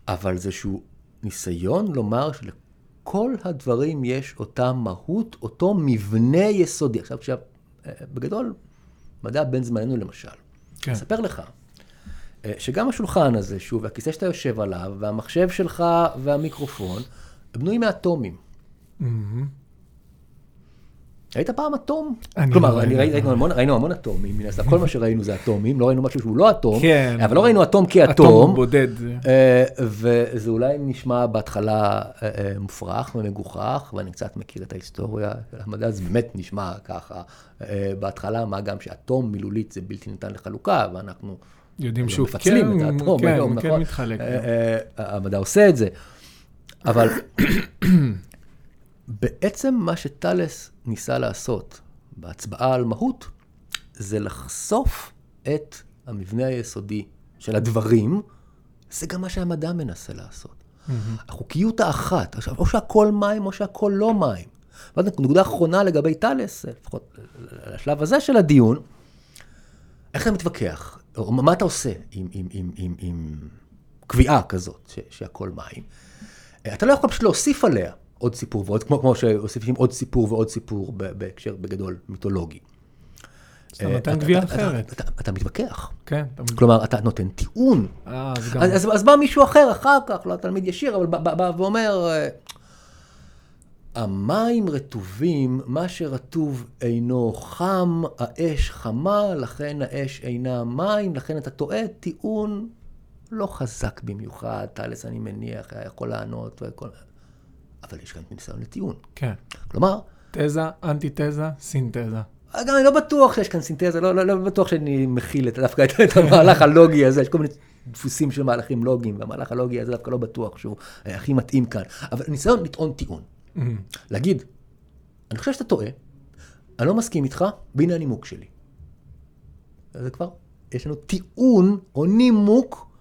אבל זה שהוא ניסיון לומר שלכל הדברים יש אותה מהות, אותו מבנה יסודי. עכשיו, בגדול, מדע בין זמננו למשל. כן. אספר לך שגם השולחן הזה, שוב, והכיסא שאתה יושב עליו, והמחשב שלך והמיקרופון, בנויים מאטומים. Mm-hmm. היית פעם אטום? כלומר, ראינו, ראינו, המון, ראינו המון אטומים, מן הסתם, כל מה שראינו זה אטומים, לא ראינו משהו שהוא לא אטום, כן, אבל לא ראינו אטום כאטום. אטום בודד. וזה אולי נשמע בהתחלה מופרך ומגוחך, ואני קצת מכיר את ההיסטוריה של המדע, זה באמת נשמע ככה בהתחלה, מה גם שאטום מילולית זה בלתי ניתן לחלוקה, ואנחנו יודעים שהוא מפצלים כן, את האטום, כן, היום, כן, נכון? כן, מתחלק. המדע עושה את זה, אבל בעצם מה שתאלס ניסה לעשות בהצבעה על מהות, זה לחשוף את המבנה היסודי של הדברים, זה גם מה שהמדע מנסה לעשות. Mm-hmm. החוקיות האחת, עכשיו, או שהכל מים או שהכל לא מים. נקודה אחרונה לגבי תאלס, לפחות לשלב הזה של הדיון, איך אתה מתווכח, או מה אתה עושה עם, עם, עם, עם, עם קביעה כזאת ש- שהכל מים? אתה לא יכול פשוט להוסיף עליה. עוד סיפור ועוד, כמו, כמו שאוסיפים עוד סיפור ועוד סיפור בהקשר בגדול מיתולוגי. אתה נותן גביעה אחרת. אתה מתווכח. כן. כלומר, אתה נותן טיעון. אז בא מישהו אחר אחר כך, לא תלמיד ישיר, אבל בא ואומר, המים רטובים, מה שרטוב אינו חם, האש חמה, לכן האש אינה מים, לכן אתה טועה, טיעון לא חזק במיוחד, תאלס אני מניח, יכול לענות וכל... אבל יש כאן ניסיון לטיעון. כן. כלומר... תזה, אנטיתזה, סינתזה. גם אני לא בטוח שיש כאן סינתזה, לא, לא, לא בטוח שאני מכיל את, דווקא את המהלך הלוגי הזה, יש כל מיני דפוסים של מהלכים לוגיים, והמהלך הלוגי הזה דווקא לא בטוח שהוא הכי מתאים כאן. אבל ניסיון לטעון טיעון. להגיד, אני חושב שאתה טועה, אני לא מסכים איתך, והנה הנימוק שלי. זה כבר, יש לנו טיעון או נימוק,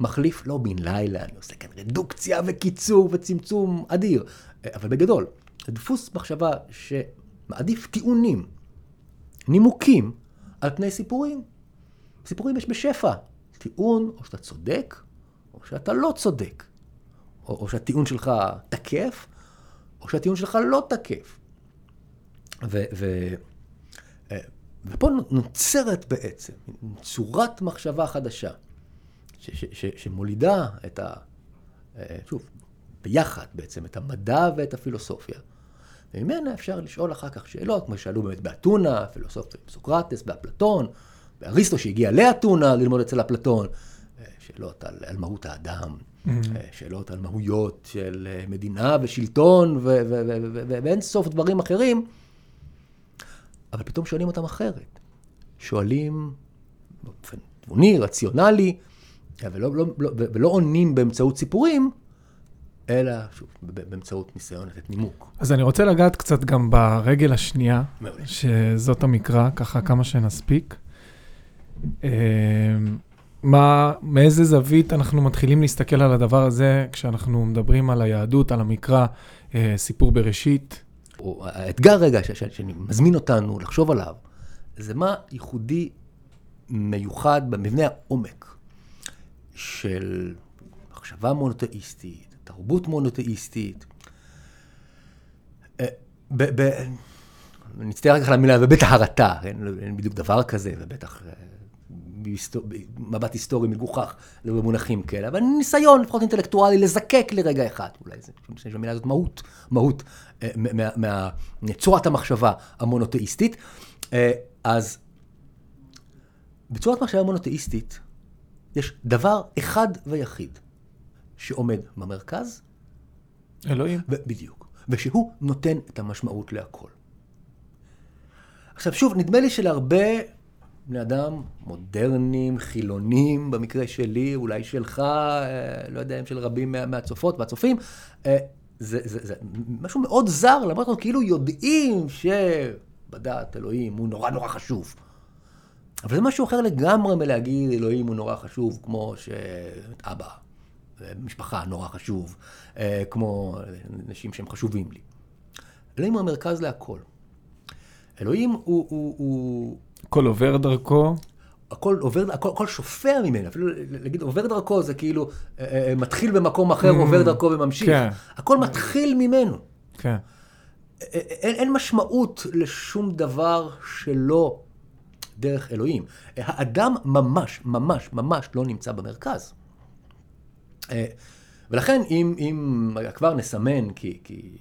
מחליף לא בן לילה, אני עושה כאן רדוקציה וקיצור וצמצום אדיר, אבל בגדול, דפוס מחשבה שמעדיף טיעונים, נימוקים על פני סיפורים. סיפורים יש בשפע. טיעון, או שאתה צודק, או שאתה לא צודק. או, או שהטיעון שלך תקף, או שהטיעון שלך לא תקף. ו, ו, ופה נוצרת בעצם צורת מחשבה חדשה. ש, ש, ש, שמולידה את ה... שוב, ביחד בעצם, את המדע ואת הפילוסופיה. וממנה אפשר לשאול אחר כך שאלות, כמו שאלו באמת באתונה, פילוסופיה עם סוקרטס, באפלטון, באריסטו שהגיע לאתונה ללמוד אצל אפלטון, שאלות על, על מהות האדם, mm-hmm. שאלות על מהויות של מדינה ושלטון ו- ו- ו- ו- ו- ו- ואין סוף דברים אחרים, אבל פתאום שואלים אותם אחרת. שואלים באופן תבוני, רציונלי, ולא, לא, לא, ולא עונים באמצעות סיפורים, אלא שוב, באמצעות ניסיון לתת נימוק. אז אני רוצה לגעת קצת גם ברגל השנייה, מעולה. שזאת המקרא, ככה כמה שנספיק. מה, מאיזה זווית אנחנו מתחילים להסתכל על הדבר הזה, כשאנחנו מדברים על היהדות, על המקרא, סיפור בראשית? האתגר רגע ש- ש- שמזמין אותנו לחשוב עליו, זה מה ייחודי מיוחד במבנה העומק. של מחשבה מונותאיסטית, תרבות מונותאיסטית. נצטער רק על המילה, ובטהרתה, אין בדיוק דבר כזה, ובטח מבט היסטורי מגוחך, זה במונחים כאלה, אבל ניסיון, לפחות אינטלקטואלי, לזקק לרגע אחד, אולי זה, המילה הזאת מהות, מהות, מצורת המחשבה המונותאיסטית. אז בצורת מחשבה מונותאיסטית, יש דבר אחד ויחיד שעומד במרכז. אלוהים. ו- בדיוק. ושהוא נותן את המשמעות להכל. עכשיו שוב, נדמה לי שלהרבה בני אדם מודרניים, חילונים, במקרה שלי, אולי שלך, אה, לא יודע אם של רבים מה, מהצופות והצופים, אה, זה, זה, זה משהו מאוד זר, למרות אנחנו כאילו יודעים שבדעת אלוהים הוא נורא נורא חשוב. אבל זה משהו אחר לגמרי מלהגיד אלוהים הוא נורא חשוב, כמו שאבא, משפחה נורא חשוב, כמו אנשים שהם חשובים לי. אלוהים הוא המרכז להכל. אלוהים הוא... הוא, הוא... הכל עובר דרכו. הכל עובר, הכל, הכל שופע ממנו. אפילו להגיד עובר דרכו זה כאילו מתחיל במקום אחר, עובר דרכו וממשיך. כן. הכל מתחיל ממנו. כן. אין, אין משמעות לשום דבר שלא... דרך אלוהים. האדם ממש, ממש, ממש לא נמצא במרכז. ולכן, אם, אם כבר נסמן, כי, כי,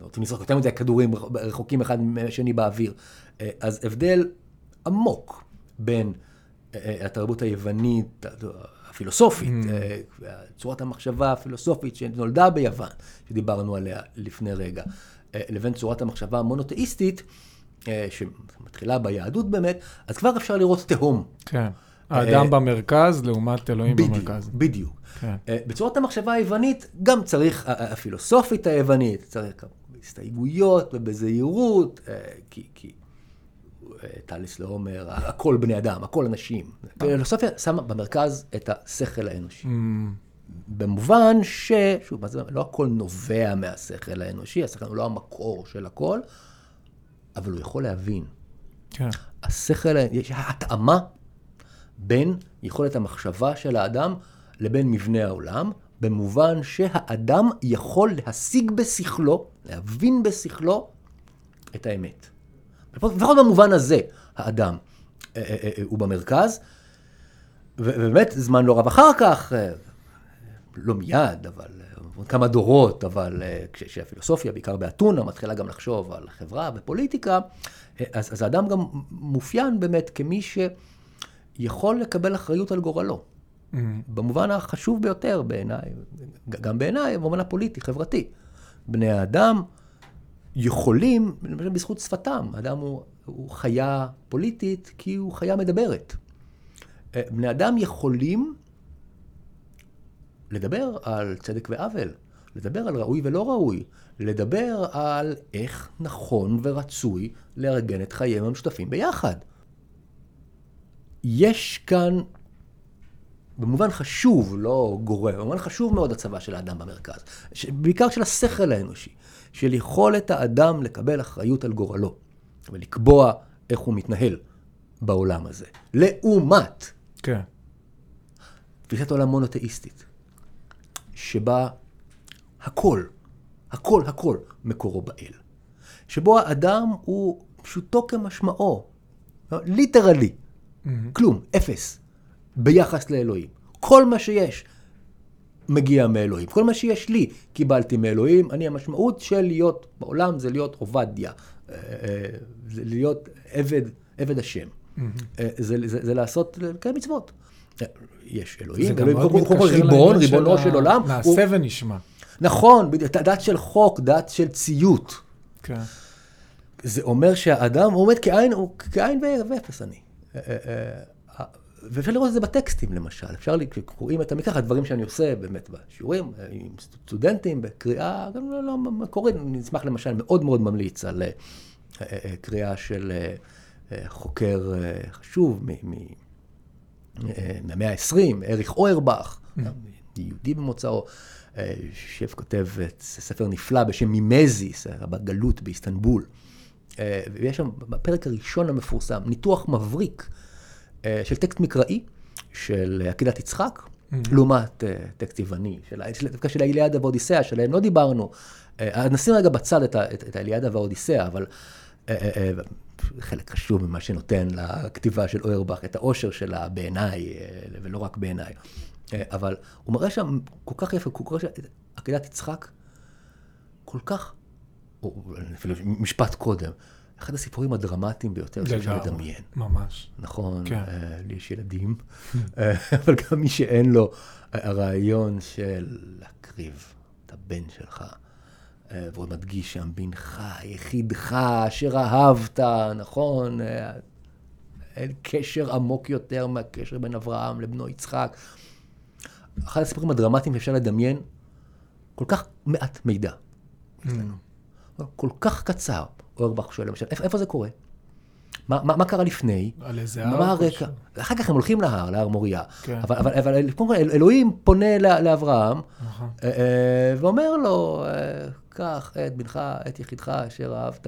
לא רוצים לזרוק יותר מדי כדורים רחוקים אחד שני באוויר, אז הבדל עמוק בין התרבות היוונית, הפילוסופית, צורת המחשבה הפילוסופית שנולדה ביוון, שדיברנו עליה לפני רגע, לבין צורת המחשבה המונותאיסטית, שמתחילה ביהדות באמת, אז כבר אפשר לראות תהום. כן. האדם במרכז לעומת אלוהים במרכז. בדיוק. בצורת המחשבה היוונית, גם צריך, הפילוסופית היוונית, צריך הסתייגויות ובזהירות, כי תאלס לא אומר, הכל בני אדם, הכל אנשים. הפילוסופיה שמה במרכז את השכל האנושי. במובן ש... שוב, לא הכל נובע מהשכל האנושי, השכל הוא לא המקור של הכל, אבל הוא יכול להבין. כן. השכל, יש התאמה בין יכולת המחשבה של האדם לבין מבנה העולם, במובן שהאדם יכול להשיג בשכלו, להבין בשכלו, את האמת. לפחות במובן הזה, האדם הוא במרכז, ובאמת זמן לא רב אחר כך, לא מיד, אבל כמה דורות, אבל כשהפילוסופיה, בעיקר באתונה, מתחילה גם לחשוב על חברה ופוליטיקה, אז, אז האדם גם מופיין באמת כמי שיכול לקבל אחריות על גורלו. Mm-hmm. במובן החשוב ביותר בעיניי, גם בעיניי, במובן הפוליטי, חברתי. בני האדם יכולים, למשל בזכות שפתם, האדם הוא, הוא חיה פוליטית כי הוא חיה מדברת. בני אדם יכולים לדבר על צדק ועוול, לדבר על ראוי ולא ראוי, לדבר על איך נכון ורצוי לארגן את חייהם המשותפים ביחד. יש כאן, במובן חשוב, לא גורם, במובן חשוב מאוד הצבא של האדם במרכז, בעיקר של השכל האנושי, של יכולת האדם לקבל אחריות על גורלו, ולקבוע איך הוא מתנהל בעולם הזה. לעומת, כן. תפיסת עולם מונותאיסטית, שבה הכל, הכל, הכל מקורו באל. שבו האדם הוא פשוטו כמשמעו, ליטרלי, mm-hmm. כלום, אפס, ביחס לאלוהים. כל מה שיש מגיע מאלוהים. כל מה שיש לי קיבלתי מאלוהים. אני, המשמעות של להיות בעולם זה להיות עובדיה, זה להיות עבד, עבד השם. Mm-hmm. זה, זה, זה לעשות כאלה מצוות. יש אלוהים, אלוהים הוא ריבון, ריבונו של עולם. נעשה ונשמע. נכון, דת של חוק, דת של ציות. כן. זה אומר שהאדם עומד כעין ואפס אני. ואפשר לראות את זה בטקסטים למשל. אפשר לקרואים את המקרא, הדברים שאני עושה באמת בשיעורים, עם סטודנטים, בקריאה, גם לא מקורית. נשמח למשל, מאוד מאוד ממליץ על קריאה של חוקר חשוב מ... מהמאה העשרים, אריך אוירבך, יהודי במוצאו, שכותב ספר נפלא בשם מימזיס, בגלות באיסטנבול. ויש שם בפרק הראשון המפורסם, ניתוח מבריק של טקסט מקראי, של עקידת יצחק, לעומת טקסט יווני, של האיליאדה והאודיסאה, שלהם לא דיברנו. נשים רגע בצד את האיליאדה והאודיסאה, אבל... חלק חשוב ממה שנותן לכתיבה של אוירבך, את האושר שלה בעיניי, ולא רק בעיניי. אבל הוא מראה שם כל כך יפה, הוא קורא שעקידת יצחק כל כך, או אפילו משפט קודם, אחד הסיפורים הדרמטיים ביותר שאפשר לדמיין. ממש. נכון, כן. לי יש ילדים, אבל גם מי שאין לו הרעיון של להקריב את הבן שלך, והוא מדגיש שם, בנך, יחידך, אשר אהבת, נכון? אין קשר עמוק יותר מהקשר בין אברהם לבנו יצחק. אחד הסיפורים הדרמטיים שאפשר לדמיין, כל כך מעט מידע. כל כך קצר. אוירבך שואל למשל, איפה זה קורה? מה קרה לפני? על איזה הר? אחר כך הם הולכים להר, להר מוריה. אבל אלוהים פונה לאברהם, ואומר לו, כך, את בנך, את יחידך, אשר אהבת.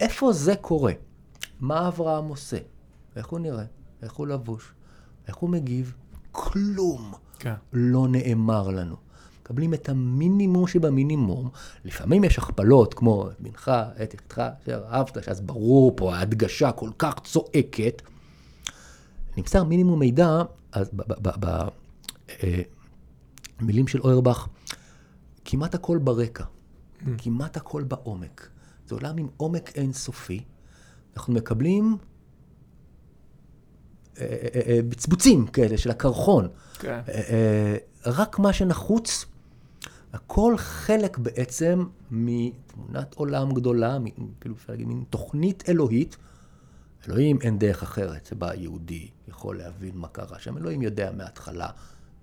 איפה זה קורה? מה אברהם עושה? איך הוא נראה? איך הוא לבוש? איך הוא מגיב? כלום לא נאמר לנו. מקבלים את המינימום שבמינימום. לפעמים יש הכפלות, כמו את בנך, את יחידך, אשר אהבת, שאז ברור פה, ההדגשה כל כך צועקת. נמצא מינימום מידע, אז במילים של אוירבך, כמעט הכל ברקע. כמעט הכל בעומק. זה עולם עם עומק אינסופי. אנחנו מקבלים בצבוצים כאלה של הקרחון. רק מה שנחוץ, הכל חלק בעצם מתמונת עולם גדולה, כאילו אפשר להגיד, מתוכנית אלוהית. אלוהים אין דרך אחרת שבה יהודי יכול להבין מה קרה שם. אלוהים יודע מההתחלה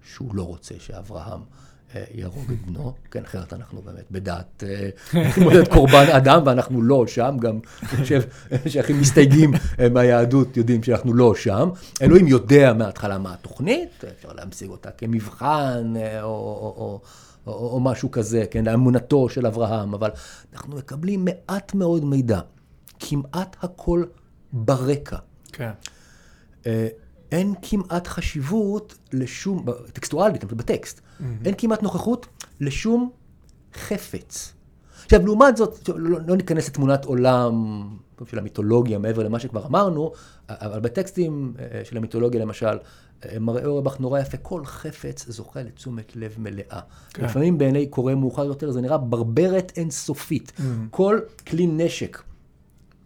שהוא לא רוצה שאברהם ירוג את בנו, כן, אחרת אנחנו באמת בדעת, מודד קורבן אדם, ואנחנו לא שם, גם שאחים מסתייגים מהיהדות יודעים שאנחנו לא שם. אלוהים יודע מההתחלה מה התוכנית, אפשר להמשיג אותה כמבחן, או משהו כזה, כן, לאמונתו של אברהם, אבל אנחנו מקבלים מעט מאוד מידע, כמעט הכל ברקע. כן. אין כמעט חשיבות לשום, טקסטואלית, בטקסט, mm-hmm. אין כמעט נוכחות לשום חפץ. עכשיו, לעומת זאת, לא, לא ניכנס לתמונת עולם של המיתולוגיה מעבר למה שכבר אמרנו, אבל בטקסטים של המיתולוגיה למשל, מראה אורבך נורא יפה, כל חפץ זוכה לתשומת לב מלאה. כן. לפעמים בעיני קורא מאוחר יותר, זה נראה ברברת אינסופית. Mm-hmm. כל כלי נשק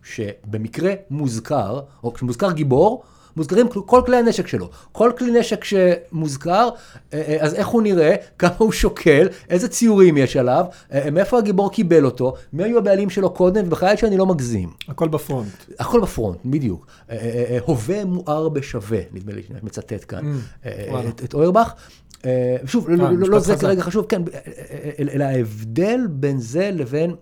שבמקרה מוזכר, או כשמוזכר גיבור, מוזכרים כל כלי הנשק שלו. כל כלי נשק שמוזכר, אז איך הוא נראה, כמה הוא שוקל, איזה ציורים יש עליו, מאיפה הגיבור קיבל אותו, מי היו הבעלים שלו קודם, ובחיי שאני לא מגזים. הכל בפרונט. הכל בפרונט, בדיוק. הווה מואר בשווה, נדמה לי שאני מצטט כאן את אוירבך. שוב, לא זה כרגע חשוב, כן, אלא ההבדל בין זה לבין,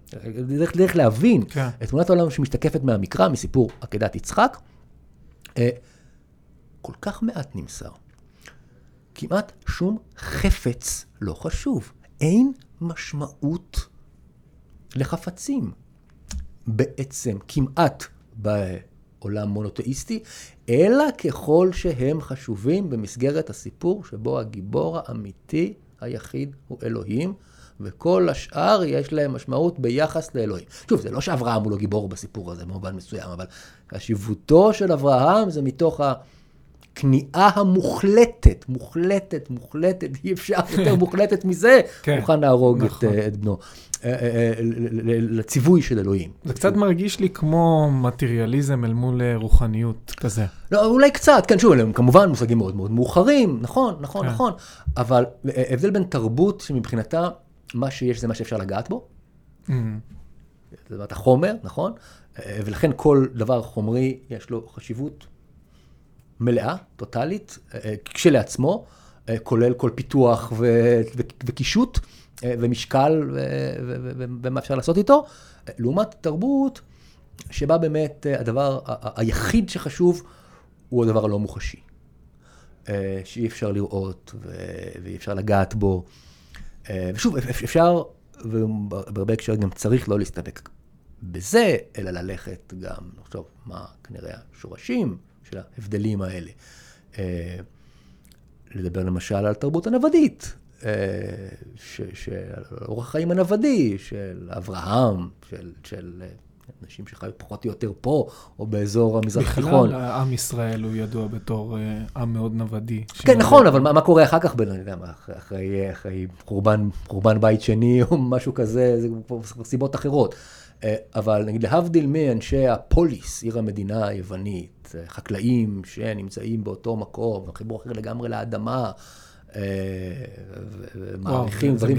דרך להבין, את תמונת העולם שמשתקפת מהמקרא, מסיפור עקדת יצחק, כל כך מעט נמסר. כמעט שום חפץ לא חשוב. אין משמעות לחפצים. בעצם כמעט בעולם מונותאיסטי, אלא ככל שהם חשובים במסגרת הסיפור שבו הגיבור האמיתי היחיד הוא אלוהים, וכל השאר יש להם משמעות ביחס לאלוהים. שוב, זה לא שאברהם הוא לא גיבור בסיפור הזה, במובן מסוים, אבל חשיבותו של אברהם זה מתוך ה... כניעה המוחלטת, מוחלטת, מוחלטת, אי אפשר יותר מוחלטת מזה, מוכן להרוג את בנו, לציווי של אלוהים. זה קצת מרגיש לי כמו מטריאליזם אל מול רוחניות כזה. לא, אולי קצת, כן, שוב, הם כמובן מושגים מאוד מאוד מאוחרים, נכון, נכון, נכון, אבל הבדל בין תרבות שמבחינתה, מה שיש זה מה שאפשר לגעת בו, זאת אומרת, החומר, נכון, ולכן כל דבר חומרי יש לו חשיבות, מלאה, טוטלית, כשלעצמו, כולל כל פיתוח וקישוט, ומשקל ומה אפשר לעשות איתו, לעומת תרבות שבה באמת הדבר היחיד שחשוב הוא הדבר הלא מוחשי, שאי אפשר לראות ואי אפשר לגעת בו. ושוב, אפשר, ובהרבה הקשר גם צריך לא להסתפק בזה, אלא ללכת גם, נחשוב מה כנראה השורשים, של ההבדלים האלה. לדבר למשל על תרבות הנבדית, של אורח החיים הנבדי, של אברהם, של אנשים שחיו פחות או יותר פה, או באזור המזרח התיכון. בכלל, עם ישראל הוא ידוע בתור עם מאוד נבדי. כן, נכון, אבל מה קורה אחר כך, אחרי חורבן בית שני, או משהו כזה, זה סיבות אחרות. אבל נגיד להבדיל מאנשי הפוליס, עיר המדינה היוונית, חקלאים שנמצאים באותו מקום, חיבור אחר לגמרי לאדמה, ומעריכים דברים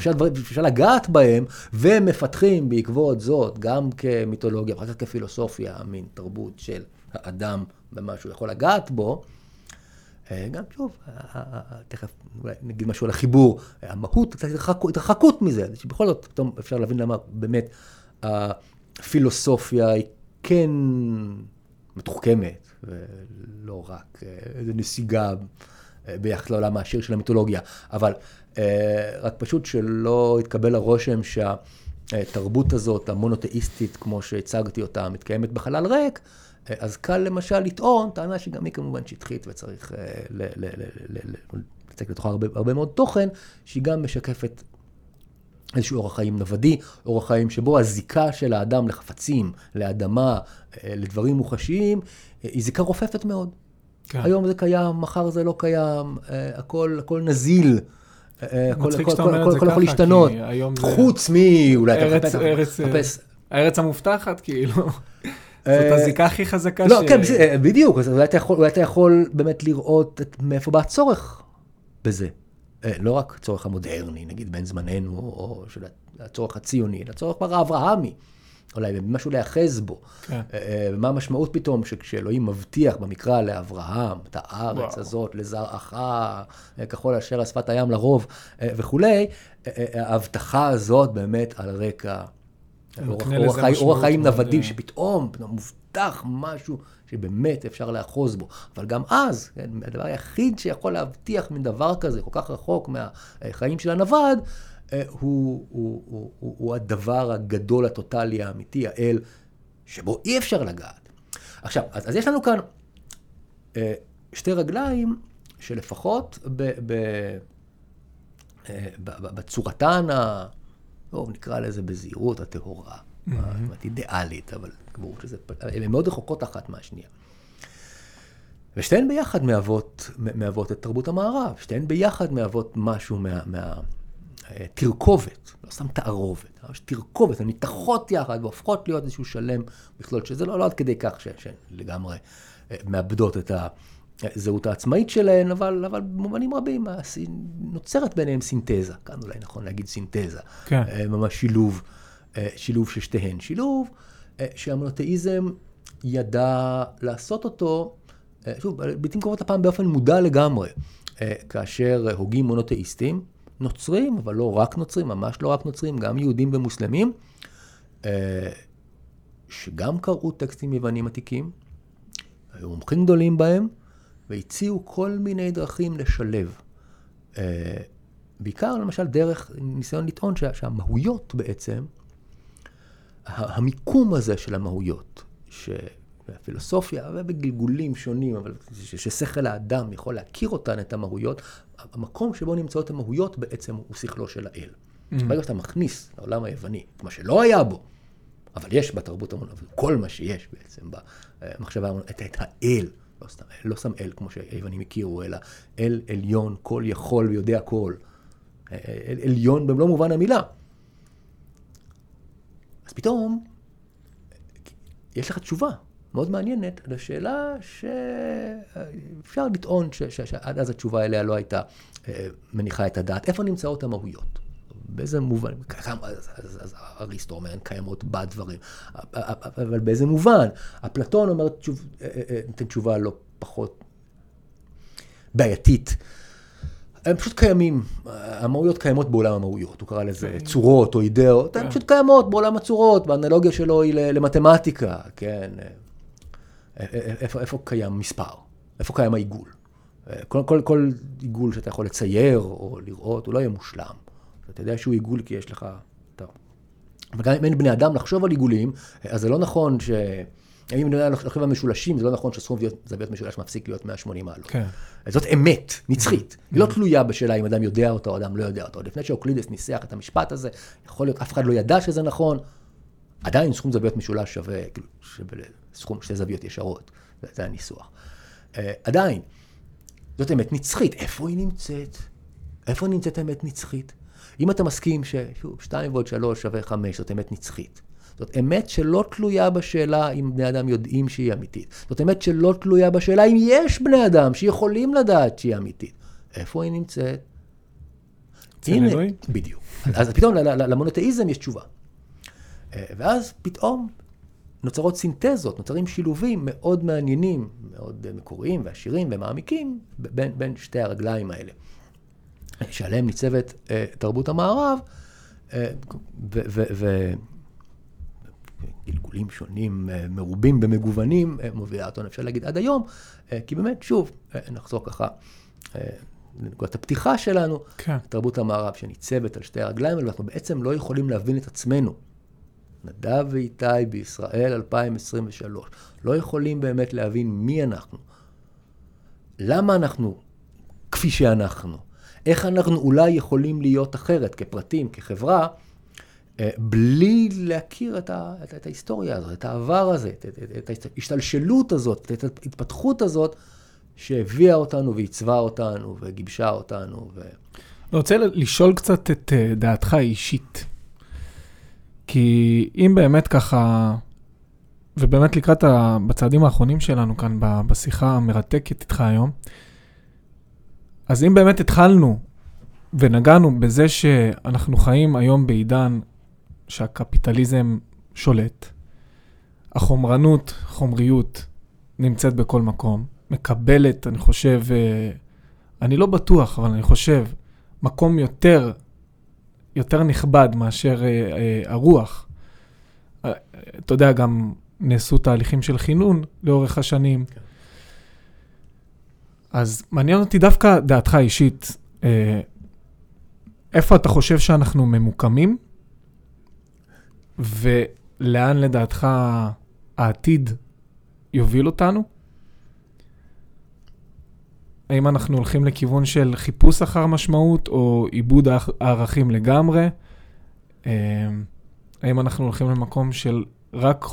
שאפשר לגעת בהם, ומפתחים בעקבות זאת, גם כמיתולוגיה, אחר כך כפילוסופיה, מין תרבות של האדם במה שהוא יכול לגעת בו, גם שוב, תכף אולי נגיד משהו על החיבור, המהות, קצת התרחקות מזה, שבכל זאת פתאום אפשר להבין למה באמת הפילוסופיה היא כן מתוחכמת, ולא רק נסיגה ביחס לעולם העשיר של המיתולוגיה, אבל רק פשוט שלא יתקבל הרושם שהתרבות הזאת, המונותאיסטית, כמו שהצגתי אותה, מתקיימת בחלל ריק, אז קל למשל לטעון, טענה שגם היא כמובן שטחית וצריך לצק לתוכה הרבה מאוד תוכן, שהיא גם משקפת איזשהו אורח חיים נבדי, אורח חיים שבו הזיקה של האדם לחפצים, לאדמה, לדברים מוחשיים, היא זיקה רופפת מאוד. היום זה קיים, מחר זה לא קיים, הכל נזיל. הכל יכול להשתנות, חוץ מי, אולי תחפש. הארץ המובטחת, כאילו. זאת הזיקה הכי חזקה ש... לא, כן, בדיוק. אז אולי אתה יכול באמת לראות מאיפה בא הצורך בזה. לא רק הצורך המודרני, נגיד בין זמננו, או של הצורך הציוני, אלא הצורך האברהמי. אולי משהו להיאחז בו. ומה המשמעות פתאום שכשאלוהים מבטיח במקרא לאברהם, את הארץ הזאת, לזרעך, ככל אשר על שפת הים לרוב וכולי, ההבטחה הזאת באמת על רקע... אורח חיים נבדי שפתאום מובטח משהו שבאמת אפשר לאחוז בו. אבל גם אז, הדבר היחיד שיכול להבטיח מדבר כזה, כל כך רחוק מהחיים של הנבד, הוא הדבר הגדול, הטוטלי, האמיתי, האל, שבו אי אפשר לגעת. עכשיו, אז יש לנו כאן שתי רגליים שלפחות ב... ב... בצורתן, או נקרא לזה בזהירות הטהורה, אידיאלית, אבל ברור שזה, הן מאוד רחוקות אחת מהשנייה. ושתיהן ביחד מהוות, מהוות את תרבות המערב, שתיהן ביחד מהוות משהו מהתרכובת, לא סתם תערובת, אבל תרכובת, הן ניתחות יחד והופכות להיות איזשהו שלם בכלל, שזה לא עד כדי כך שהן לגמרי מאבדות את ה... זהות העצמאית שלהן, אבל, אבל במובנים רבים, נוצרת ביניהם סינתזה. כאן אולי נכון להגיד סינתזה. כן. ממש שילוב, שילוב ששתיהן. שילוב שהמונותאיזם ידע לעשות אותו, שוב, ביתים קרובות הפעם באופן מודע לגמרי, כאשר הוגים מונותאיסטים, נוצרים, אבל לא רק נוצרים, ממש לא רק נוצרים, גם יהודים ומוסלמים, שגם קראו טקסטים יוונים עתיקים, היו מומחים גדולים בהם, והציעו כל מיני דרכים לשלב. בעיקר, למשל, דרך ניסיון לטעון שהמהויות בעצם, המיקום הזה של המהויות, שהפילוסופיה, ובגלגולים שונים, אבל ששכל האדם יכול להכיר אותן, את המהויות, המקום שבו נמצאות המהויות בעצם הוא שכלו של האל. בגלל שאתה מכניס לעולם היווני, את מה שלא היה בו, אבל יש בתרבות המונותאיסטית, כל מה שיש בעצם במחשבה המונותאיסטית, את האל. לא סתם, לא סתם אל, כמו שהיוונים הכירו, אלא אל עליון, כל יכול ויודע כל. אל עליון במלוא מובן המילה. אז פתאום, יש לך תשובה מאוד מעניינת לשאלה שאפשר לטעון שעד אז התשובה אליה לא הייתה מניחה את הדעת. איפה נמצאות המהויות? באיזה מובן? אז אריסטו אומר, הן קיימות בדברים. אבל באיזה מובן? אפלטון אומר, נותן תשובה לא פחות בעייתית. הם פשוט קיימים. המהויות קיימות בעולם המהויות. הוא קרא לזה צורות או אידאות. הן פשוט קיימות בעולם הצורות. והאנלוגיה שלו היא למתמטיקה. כן. איפה קיים מספר? איפה קיים העיגול? כל עיגול שאתה יכול לצייר או לראות, הוא לא יהיה מושלם. אתה יודע שהוא עיגול כי יש לך... אבל גם אם אין בני אדם לחשוב על עיגולים, אז זה לא נכון ש... אם בני אדם לחשוב על משולשים, זה לא נכון שסכום זוויות משולש מפסיק להיות מאה ושמונים מעלות. זאת אמת, נצחית. היא לא תלויה בשאלה אם אדם יודע אותה או אדם לא יודע אותה. לפני שאוקלידס ניסח את המשפט הזה, יכול להיות, אף אחד לא ידע שזה נכון. עדיין סכום זוויות משולש שווה, כאילו, סכום שתי זוויות ישרות. זה הניסוח. עדיין, זאת אמת נצחית. איפה היא נמצאת? איפה נמצאת אמת נצחית? אם אתה מסכים ששתיים ועוד שלוש שווה חמש, זאת אמת נצחית. זאת אמת שלא תלויה בשאלה אם בני אדם יודעים שהיא אמיתית. זאת אמת שלא תלויה בשאלה אם יש בני אדם שיכולים לדעת שהיא אמיתית. איפה היא נמצאת? הנה, בדיוק. אז פתאום למונותאיזם יש תשובה. ואז פתאום נוצרות סינתזות, נוצרים שילובים מאוד מעניינים, מאוד מקוריים ועשירים ומעמיקים בין שתי הרגליים האלה. שעליהם ניצבת אה, תרבות המערב, אה, וגלגולים שונים אה, מרובים ומגוונים, אה, מובילה אותו, אפשר להגיד עד היום, אה, כי באמת, שוב, אה, נחזור ככה אה, לנקודת הפתיחה שלנו, כן. תרבות המערב שניצבת על שתי הרגליים, ואנחנו בעצם לא יכולים להבין את עצמנו. נדב ואיתי בישראל אלפיים עשרים ושלוש, לא יכולים באמת להבין מי אנחנו, למה אנחנו כפי שאנחנו, איך אנחנו אולי יכולים להיות אחרת, כפרטים, כחברה, בלי להכיר את, ה, את, את ההיסטוריה הזאת, את העבר הזה, את, את, את ההשתלשלות הזאת, את ההתפתחות הזאת, שהביאה אותנו ועיצבה אותנו וגיבשה אותנו. ו... אני רוצה לשאול קצת את דעתך האישית. כי אם באמת ככה, ובאמת לקראת בצעדים האחרונים שלנו כאן, בשיחה המרתקת איתך היום, אז אם באמת התחלנו ונגענו בזה שאנחנו חיים היום בעידן שהקפיטליזם שולט, החומרנות, חומריות, נמצאת בכל מקום, מקבלת, אני חושב, אני לא בטוח, אבל אני חושב, מקום יותר, יותר נכבד מאשר הרוח. אתה יודע, גם נעשו תהליכים של חינון לאורך השנים. כן. אז מעניין אותי דווקא דעתך אישית, איפה אתה חושב שאנחנו ממוקמים, ולאן לדעתך העתיד יוביל אותנו, האם אנחנו הולכים לכיוון של חיפוש אחר משמעות, או עיבוד הערכים לגמרי? האם אנחנו הולכים למקום של רק...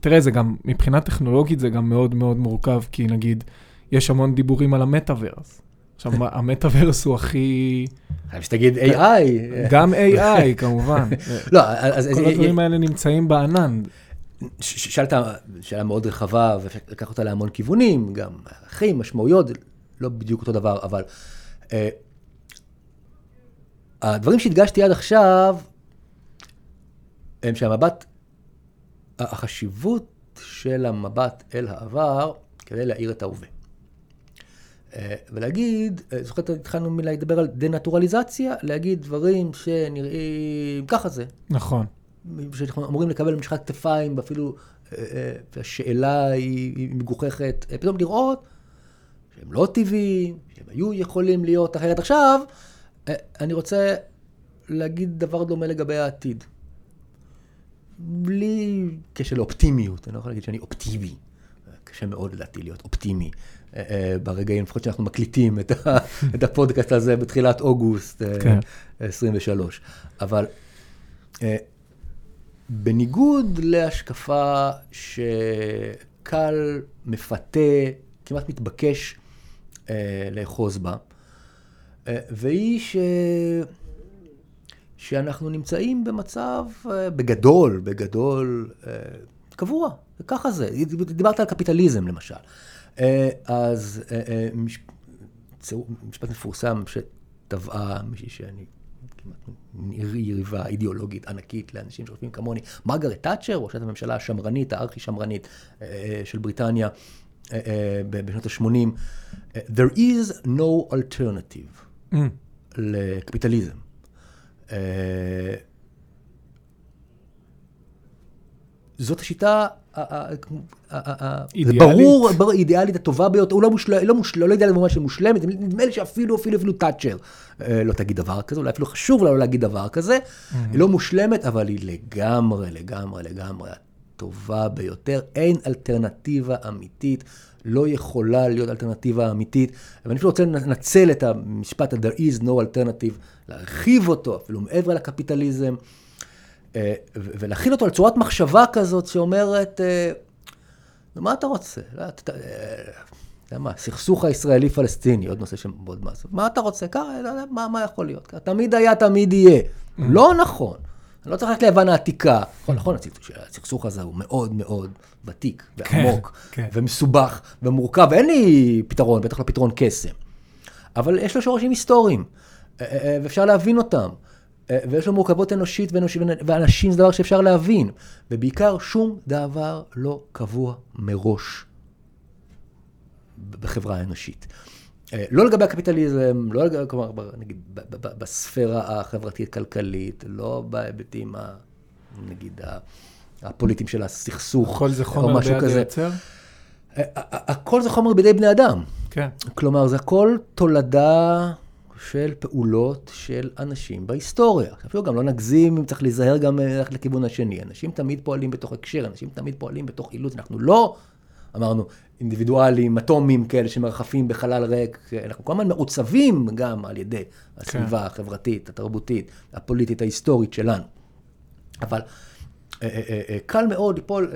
תראה, זה גם, מבחינה טכנולוגית, זה גם מאוד מאוד מורכב, כי נגיד, יש המון דיבורים על המטאברס. עכשיו, המטאברס הוא הכי... אני שתגיד איי איי. גם איי איי, כמובן. לא, אז... כל הדברים האלה נמצאים בענן. שאלת שאלה מאוד רחבה, ולקח אותה להמון כיוונים, גם ערכים, משמעויות, לא בדיוק אותו דבר, אבל... הדברים שהדגשתי עד עכשיו, הם שהמבט... החשיבות של המבט אל העבר, כדי להאיר את ההווה. ולהגיד, זוכרת, התחלנו מלהדבר על דנטורליזציה, להגיד דברים שנראים ככה זה. נכון. שאנחנו אמורים לקבל ממשחת כתפיים, ואפילו השאלה היא מגוחכת, פתאום לראות שהם לא טבעיים, שהם היו יכולים להיות אחרת. עכשיו, אני רוצה להגיד דבר דומה לגבי העתיד. בלי קשר לאופטימיות, אני לא יכול להגיד שאני אופטימי. קשה מאוד לדעתי להיות אופטימי. ברגעים, לפחות שאנחנו מקליטים את הפודקאסט הזה בתחילת אוגוסט עשרים ושלוש. אבל בניגוד להשקפה שקל, מפתה, כמעט מתבקש לאחוז בה, והיא ש... שאנחנו נמצאים במצב בגדול, בגדול, קבוע, ככה זה. דיברת על קפיטליזם, למשל. אז משפט מפורסם שטבעה מישהי שאני כמעט יריבה אידיאולוגית ענקית לאנשים שחושבים כמוני, מרגרט תאצ'ר, ראשת הממשלה השמרנית, הארכי שמרנית של בריטניה בשנות ה-שמונים, there is no alternative לקפיטליזם. זאת השיטה האידיאלית הטובה ביותר, הוא לא אידיאלית במובן של מושלמת, נדמה לי שאפילו אפילו תאצ'ר לא תגיד דבר כזה, אולי אפילו חשוב לה לא להגיד דבר כזה, היא לא מושלמת, אבל היא לגמרי, לגמרי, לגמרי הטובה ביותר, אין אלטרנטיבה אמיתית, לא יכולה להיות אלטרנטיבה אמיתית, ואני אפילו רוצה לנצל את המשפט ה-there is no alternative, להרחיב אותו אפילו מעבר לקפיטליזם, ולהכיל אותו על צורת מחשבה כזאת שאומרת, מה אתה רוצה? אתה יודע מה, סכסוך הישראלי-פלסטיני, עוד נושא שמאוד מעשב, מה אתה רוצה? מה יכול להיות? תמיד היה, תמיד יהיה. לא נכון. אני לא צריך ללכת ליוון העתיקה. נכון, נכון, הסכסוך הזה הוא מאוד מאוד ותיק ועמוק ומסובך ומורכב, ואין לי פתרון, בטח לא פתרון קסם. אבל יש לו שורשים היסטוריים, ואפשר להבין אותם, ויש לו מורכבות אנושית ואנשים זה דבר שאפשר להבין, ובעיקר שום דבר לא קבוע מראש בחברה האנושית. לא לגבי הקפיטליזם, לא לגבי, כלומר, נגיד, בספירה החברתית-כלכלית, לא בהיבטים, נגיד, הפוליטיים של הסכסוך. הכל זה חומר בידי יוצר? הכל זה חומר בידי בני אדם. כן. כלומר, זה הכל תולדה של פעולות של אנשים בהיסטוריה. אפילו גם לא נגזים, אם צריך להיזהר גם ללכת לכיוון השני. אנשים תמיד פועלים בתוך הקשר, אנשים תמיד פועלים בתוך אילוץ, אנחנו לא... אמרנו, אינדיבידואלים, אטומים כאלה שמרחפים בחלל ריק, אנחנו כל הזמן מעוצבים גם על ידי הסביבה החברתית, התרבותית, הפוליטית, ההיסטורית שלנו. אבל קל מאוד ליפול,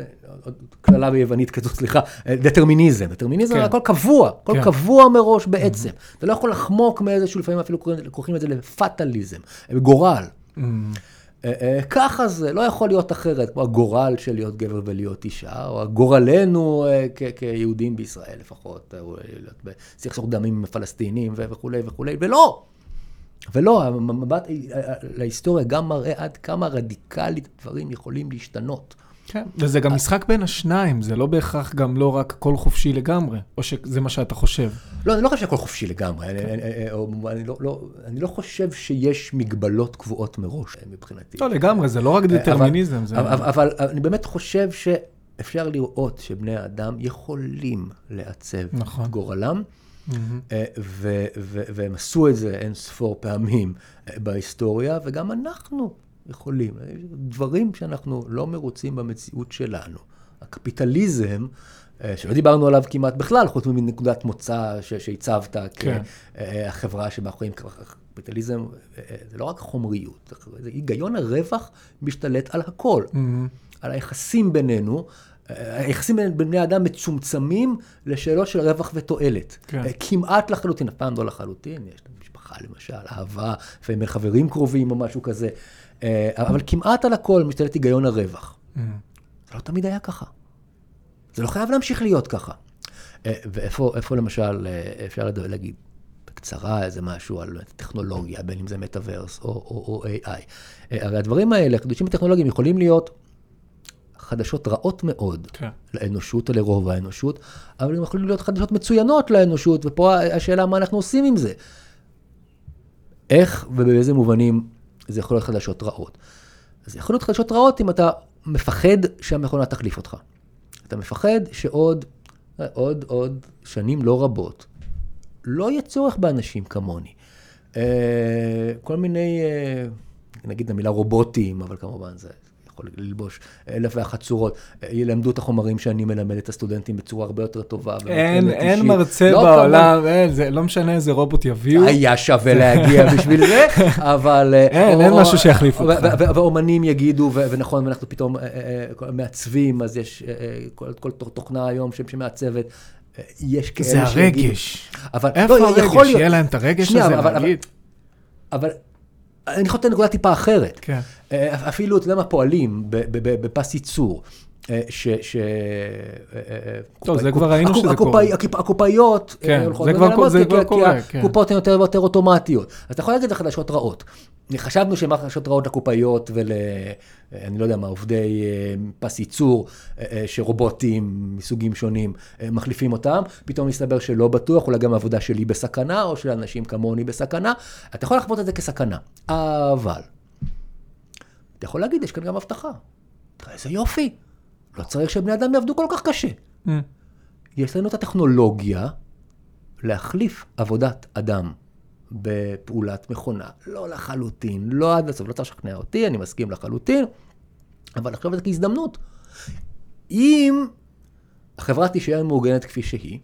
כללה ביוונית כזו, סליחה, דטרמיניזם. דטרמיניזם הכל קבוע, הכל קבוע מראש בעצם. אתה לא יכול לחמוק מאיזשהו, לפעמים אפילו קוראים את זה לפטליזם, גורל. ככה זה, לא יכול להיות אחרת, כמו הגורל של להיות גבר ולהיות אישה, או הגורלנו כיהודים בישראל לפחות, או סכסוך דמים עם הפלסטינים וכו' וכו', ולא, ולא, המבט להיסטוריה גם מראה עד כמה רדיקלית דברים יכולים להשתנות. כן, וזה גם משחק בין השניים, זה לא בהכרח גם לא רק כל חופשי לגמרי, או שזה מה שאתה חושב. לא, אני לא חושב כל חופשי לגמרי, אני לא חושב שיש מגבלות קבועות מראש מבחינתי. לא, לגמרי, זה לא רק דטרמיניזם. אבל אני באמת חושב שאפשר לראות שבני האדם יכולים לעצב את גורלם, והם עשו את זה אין ספור פעמים בהיסטוריה, וגם אנחנו. יכולים. דברים שאנחנו לא מרוצים במציאות שלנו. הקפיטליזם שלא דיברנו עליו כמעט בכלל, חוץ מנקודת מוצא שהצבת כחברה שמאחורים קפיטליזם, זה לא רק חומריות, זה היגיון הרווח משתלט על הכל, על היחסים בינינו, היחסים בין בני האדם מצומצמים לשאלות של רווח ותועלת. כמעט לחלוטין, אף פעם לא לחלוטין, יש משפחה למשל, אהבה, לפעמים חברים קרובים או משהו כזה, אבל כמעט על הכל משתלט היגיון הרווח. זה לא תמיד היה ככה. זה לא חייב להמשיך להיות ככה. ואיפה למשל אפשר להגיד בקצרה איזה משהו על טכנולוגיה, בין אם זה מטאברס או איי איי. הרי הדברים האלה, חידושים הטכנולוגיים יכולים להיות חדשות רעות מאוד לאנושות או לרוב האנושות, אבל הם יכולים להיות חדשות מצוינות לאנושות, ופה השאלה מה אנחנו עושים עם זה. איך ובאיזה מובנים זה יכול להיות חדשות רעות. זה יכול להיות חדשות רעות אם אתה מפחד שהמכונה תחליף אותך. אתה מפחד שעוד עוד, עוד שנים לא רבות לא יהיה צורך באנשים כמוני. כל מיני, נגיד המילה רובוטים, אבל כמובן זה יכול ללבוש אלף ואחת צורות, ילמדו את החומרים שאני מלמד את הסטודנטים בצורה הרבה יותר טובה. אין, אין מרצה בעולם, אין, זה לא משנה איזה רובוט יביאו. היה שווה להגיע בשביל זה, אבל... אין, אין משהו שיחליף אותך. ואומנים יגידו, ונכון, ואנחנו פתאום מעצבים, אז יש כל תוכנה היום שמעצבת, יש כאלה שיגידו. זה הרגש. איפה הרגש? יהיה להם את הרגש הזה להגיד. אבל... אני חושב את הנקודה טיפה אחרת. כן. אפילו, אתה יודע מה, פועלים בפס ייצור, ש... ש... טוב, זה כבר ראינו שזה קורה. הקופאיות... כן, זה כבר קורה. הקופאות הן יותר ויותר אוטומטיות. אז אתה יכול להגיד זה חדשות רעות. חשבנו שהן חדשות רעות לקופאיות ול... אני לא יודע מה, עובדי פס ייצור, שרובוטים מסוגים שונים מחליפים אותם, פתאום מסתבר שלא בטוח, אולי גם העבודה שלי בסכנה, או של אנשים כמוני בסכנה. אתה יכול לחוות את זה כסכנה. אבל... אתה יכול להגיד, יש כאן גם הבטחה. איזה יופי. לא צריך שבני אדם יעבדו כל כך קשה. Mm. יש לנו את הטכנולוגיה להחליף עבודת אדם בפעולת מכונה. לא לחלוטין, לא עד לסוף, לא צריך לשכנע אותי, אני מסכים לחלוטין, אבל אני חושב את זה כהזדמנות. אם החברה תישאר מאורגנת כפי שהיא,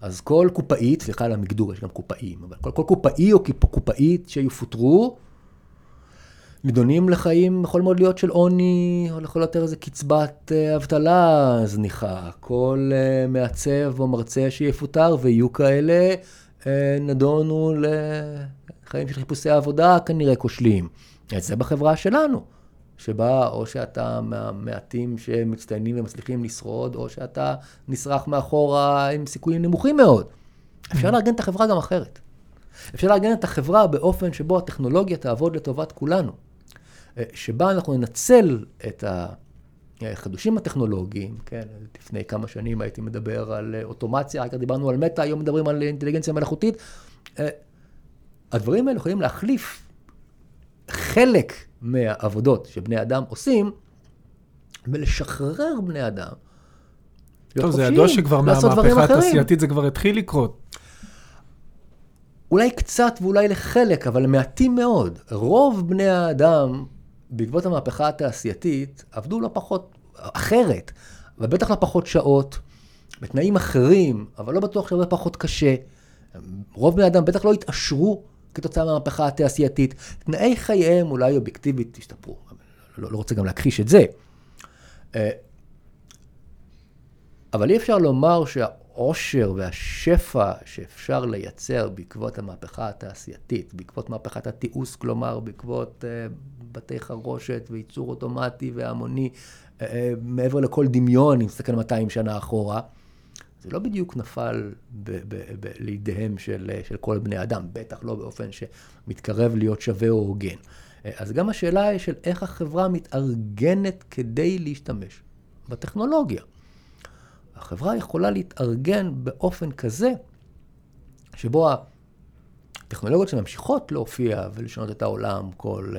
אז כל קופאית, סליחה על המגדור, יש גם קופאים, אבל כל, כל קופאי או קופאית שיפוטרו, נידונים לחיים יכול מאוד להיות של עוני, או לכל יותר איזה קצבת אבטלה זניחה. כל uh, מעצב או מרצה שיפוטר, ויהיו כאלה uh, נדונו לחיים של חיפושי העבודה, כנראה כושלים. את זה בחברה שלנו, שבה או שאתה מהמעטים שמצטיינים ומצליחים לשרוד, או שאתה נשרח מאחורה עם סיכויים נמוכים מאוד. אפשר לארגן את החברה גם אחרת. אפשר לארגן את החברה באופן שבו הטכנולוגיה תעבוד לטובת כולנו. שבה אנחנו ננצל את החידושים הטכנולוגיים, כן, לפני כמה שנים הייתי מדבר על אוטומציה, רק דיברנו על מטה, היום מדברים על אינטליגנציה מלאכותית. הדברים האלה יכולים להחליף חלק מהעבודות שבני אדם עושים, ולשחרר בני אדם. טוב, זה ידוע שכבר מהמהפכה התעשייתית זה כבר התחיל לקרות. אולי קצת ואולי לחלק, אבל מעטים מאוד. רוב בני האדם, בעקבות המהפכה התעשייתית, עבדו לא פחות, אחרת, ובטח לא פחות שעות, בתנאים אחרים, אבל לא בטוח שזה פחות קשה. רוב בני האדם בטח לא התעשרו כתוצאה מהמהפכה התעשייתית. תנאי חייהם אולי אובייקטיבית השתפרו, אבל לא רוצה גם להכחיש את זה. אבל אי אפשר לומר שה... העושר והשפע שאפשר לייצר בעקבות המהפכה התעשייתית, בעקבות מהפכת התיעוש, כלומר, בעקבות uh, בתי חרושת וייצור אוטומטי והמוני, uh, uh, מעבר לכל דמיון, אם נסתכל מאתיים שנה אחורה, זה לא בדיוק נפל ב- ב- ב- לידיהם של, של כל בני אדם, בטח לא באופן שמתקרב להיות שווה או הוגן. Uh, אז גם השאלה היא של איך החברה מתארגנת כדי להשתמש בטכנולוגיה. החברה יכולה להתארגן באופן כזה, שבו הטכנולוגיות שממשיכות להופיע ולשנות את העולם כל,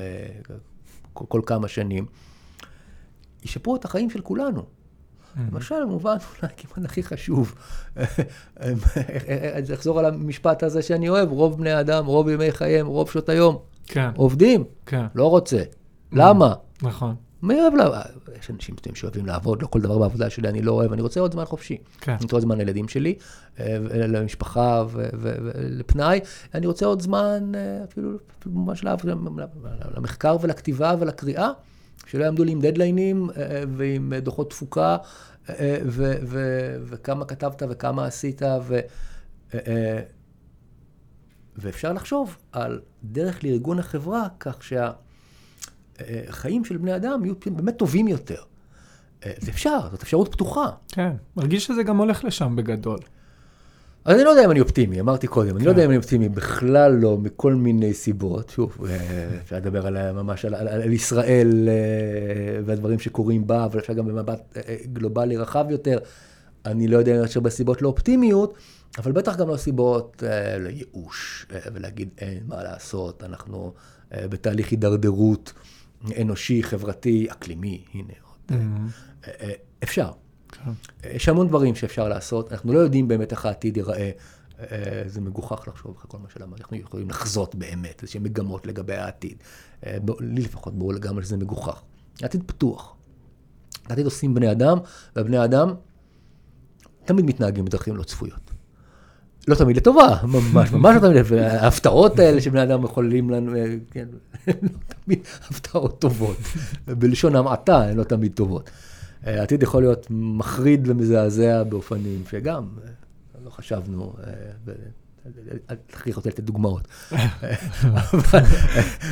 כל, כל כמה שנים, ישפרו את החיים של כולנו. Mm-hmm. למשל, מובן, אולי כמעט הכי חשוב, אני אחזור על המשפט הזה שאני אוהב, רוב בני אדם, רוב ימי חיים, רוב שעות היום, כן. עובדים, כן. לא רוצה. Mm-hmm. למה? נכון. מי אוהב לה... יש אנשים שאוהבים לעבוד, לא כל דבר בעבודה שלי אני לא אוהב, אני רוצה עוד זמן חופשי. אני רוצה עוד זמן לילדים שלי, למשפחה ולפנאי. אני רוצה עוד זמן אפילו ממש למחקר ולכתיבה ולקריאה, שלא יעמדו לי עם דדליינים ועם דוחות תפוקה, וכמה כתבת וכמה עשית, ואפשר לחשוב על דרך לארגון החברה, כך שה... חיים של בני אדם יהיו באמת טובים יותר. זה אפשר, זאת אפשרות פתוחה. כן, מרגיש שזה גם הולך לשם בגדול. אז אני לא יודע אם אני אופטימי, אמרתי קודם, אני לא יודע אם אני אופטימי, בכלל לא, מכל מיני סיבות. שוב, אפשר לדבר על ממש, על ישראל והדברים שקורים בה, אבל אפשר גם במבט גלובלי רחב יותר. אני לא יודע אם יש בסיבות לא אופטימיות, אבל בטח גם לא סיבות לייאוש, ולהגיד אין מה לעשות, אנחנו בתהליך הידרדרות, אנושי, חברתי, אקלימי, הנה עוד. אפשר. יש המון דברים שאפשר לעשות, אנחנו לא יודעים באמת איך העתיד ייראה, זה מגוחך לחשוב אחרי כל מה שלמד, אנחנו יכולים לחזות באמת, איזושהי מגמות לגבי העתיד. לי לפחות ברור לגמרי שזה מגוחך. העתיד פתוח. העתיד עושים בני אדם, ובני אדם תמיד מתנהגים בדרכים לא צפויות. לא תמיד לטובה, ממש, ממש לא תמיד, ההפתעות האלה שבני אדם יכולים לנו, כן, לא תמיד הפתעות טובות, בלשון המעטה הן לא תמיד טובות. העתיד יכול להיות מחריד ומזעזע באופנים שגם לא חשבנו, אל תכריח אותי לתת דוגמאות.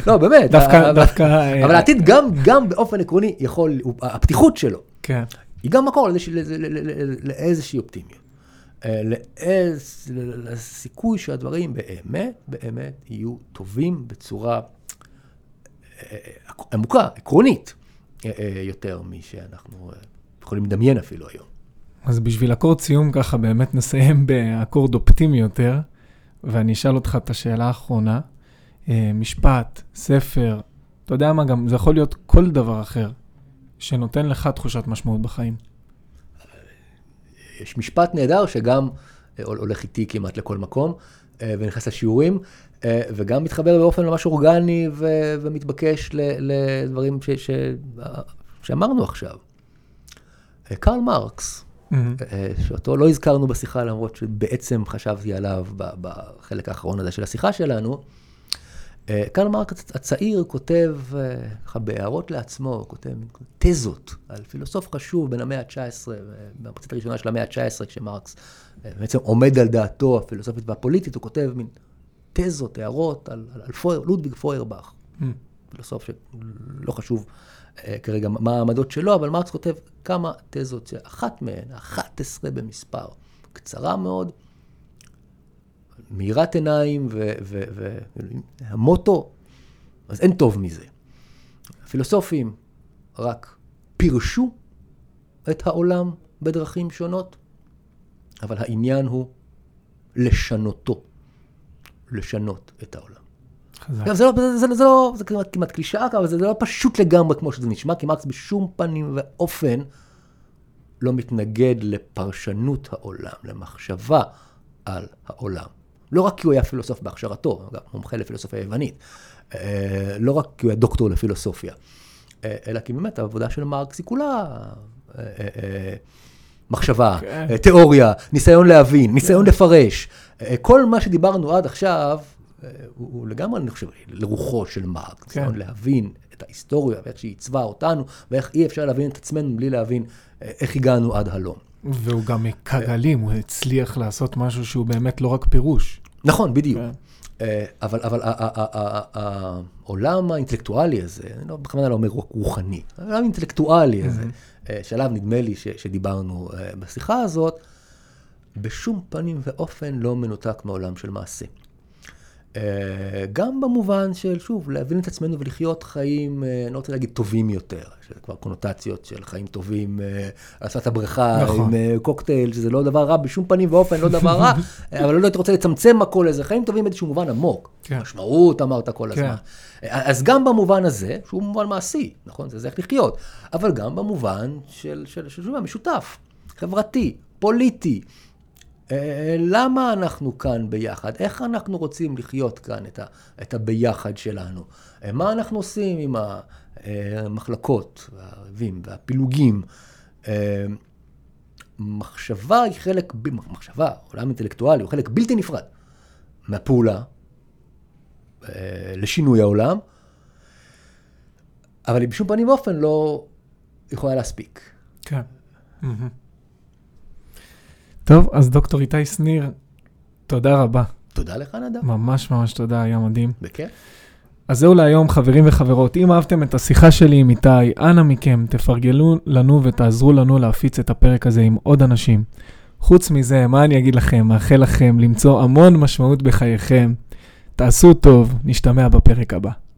לא, באמת. דווקא... אבל העתיד גם באופן עקרוני יכול, הפתיחות שלו, היא גם מקור לאיזושהי אופטימיות. לסיכוי שהדברים באמת, באמת יהיו טובים בצורה עמוקה, עקרונית, יותר משאנחנו יכולים לדמיין אפילו היום. אז בשביל אקורד סיום ככה באמת נסיים באקורד אופטימי יותר, ואני אשאל אותך את השאלה האחרונה, משפט, ספר, אתה יודע מה גם, זה יכול להיות כל דבר אחר שנותן לך תחושת משמעות בחיים. יש משפט נהדר שגם הולך איתי כמעט לכל מקום, ונכנס לשיעורים, וגם מתחבר באופן ממש אורגני ומתבקש לדברים שאמרנו עכשיו. קרל מרקס, שאותו לא הזכרנו בשיחה, למרות שבעצם חשבתי עליו בחלק האחרון הזה של השיחה שלנו, קרל מרקס הצעיר כותב, בהערות לעצמו, כותב תזות על פילוסוף חשוב בין המאה ה-תשע עשרה, במחצית הראשונה של המאה ה-תשע עשרה, כשמרקס בעצם עומד על דעתו הפילוסופית והפוליטית, הוא כותב מין תזות, הערות על, על, על פויר, לודוויג פוירבך, mm. פילוסוף שלא חשוב כרגע מה העמדות שלו, אבל מרקס כותב כמה תזות, אחת מהן, אחת עשרה במספר, קצרה מאוד, מהירת עיניים והמוטו, אז אין טוב מזה. הפילוסופים רק פירשו את העולם בדרכים שונות, אבל העניין הוא לשנותו, לשנות את העולם. גם זה לא, זה, זה לא, זה כמעט קלישאה, אבל זה לא פשוט לגמרי כמו שזה נשמע, כי מרקס בשום פנים ואופן לא מתנגד לפרשנות העולם, למחשבה על העולם. לא רק כי הוא היה פילוסוף בהכשרתו, גם מומחה לפילוסופיה היוונית, לא רק כי הוא היה דוקטור לפילוסופיה, אלא כי באמת העבודה של מרקס היא כולה מחשבה, תיאוריה, ניסיון להבין, ניסיון לפרש. כל מה שדיברנו עד עכשיו, הוא לגמרי, אני חושב, לרוחו של מרקס, ניסיון להבין את ההיסטוריה ואיך שהיא עיצבה אותנו, ואיך אי אפשר להבין את עצמנו בלי להבין איך הגענו עד הלום. והוא גם מקגלים, הוא הצליח לעשות משהו שהוא באמת לא רק פירוש. נכון, בדיוק. אבל העולם האינטלקטואלי הזה, אני בכוונה לא אומר רוחני, העולם האינטלקטואלי הזה, שעליו נדמה לי שדיברנו בשיחה הזאת, בשום פנים ואופן לא מנותק מעולם של מעשה. גם במובן של, שוב, להבין את עצמנו ולחיות חיים, אני לא רוצה להגיד טובים יותר, שזה כבר קונוטציות של חיים טובים, עשת הבריכה עם קוקטייל, שזה לא דבר רע בשום פנים ואופן, לא דבר רע, אבל לא הייתי רוצה לצמצם הכל לזה, חיים טובים באיזשהו מובן עמוק, משמעות אמרת כל הזמן. אז גם במובן הזה, שהוא מובן מעשי, נכון? זה איך לחיות, אבל גם במובן של משותף, חברתי, פוליטי, למה אנחנו כאן ביחד? איך אנחנו רוצים לחיות כאן את הביחד שלנו? מה אנחנו עושים עם המחלקות, והריבים והפילוגים? מחשבה היא חלק, מחשבה, עולם אינטלקטואלי, הוא חלק בלתי נפרד מהפעולה לשינוי העולם, אבל היא בשום פנים ואופן לא יכולה להספיק. כן. טוב, אז דוקטור איתי שניר, תודה רבה. תודה לך, נדב. ממש ממש תודה, היה מדהים. בכיף. אז זהו להיום, חברים וחברות. אם אהבתם את השיחה שלי עם איתי, אנא מכם, תפרגנו לנו ותעזרו לנו להפיץ את הפרק הזה עם עוד אנשים. חוץ מזה, מה אני אגיד לכם? מאחל לכם למצוא המון משמעות בחייכם. תעשו טוב, נשתמע בפרק הבא.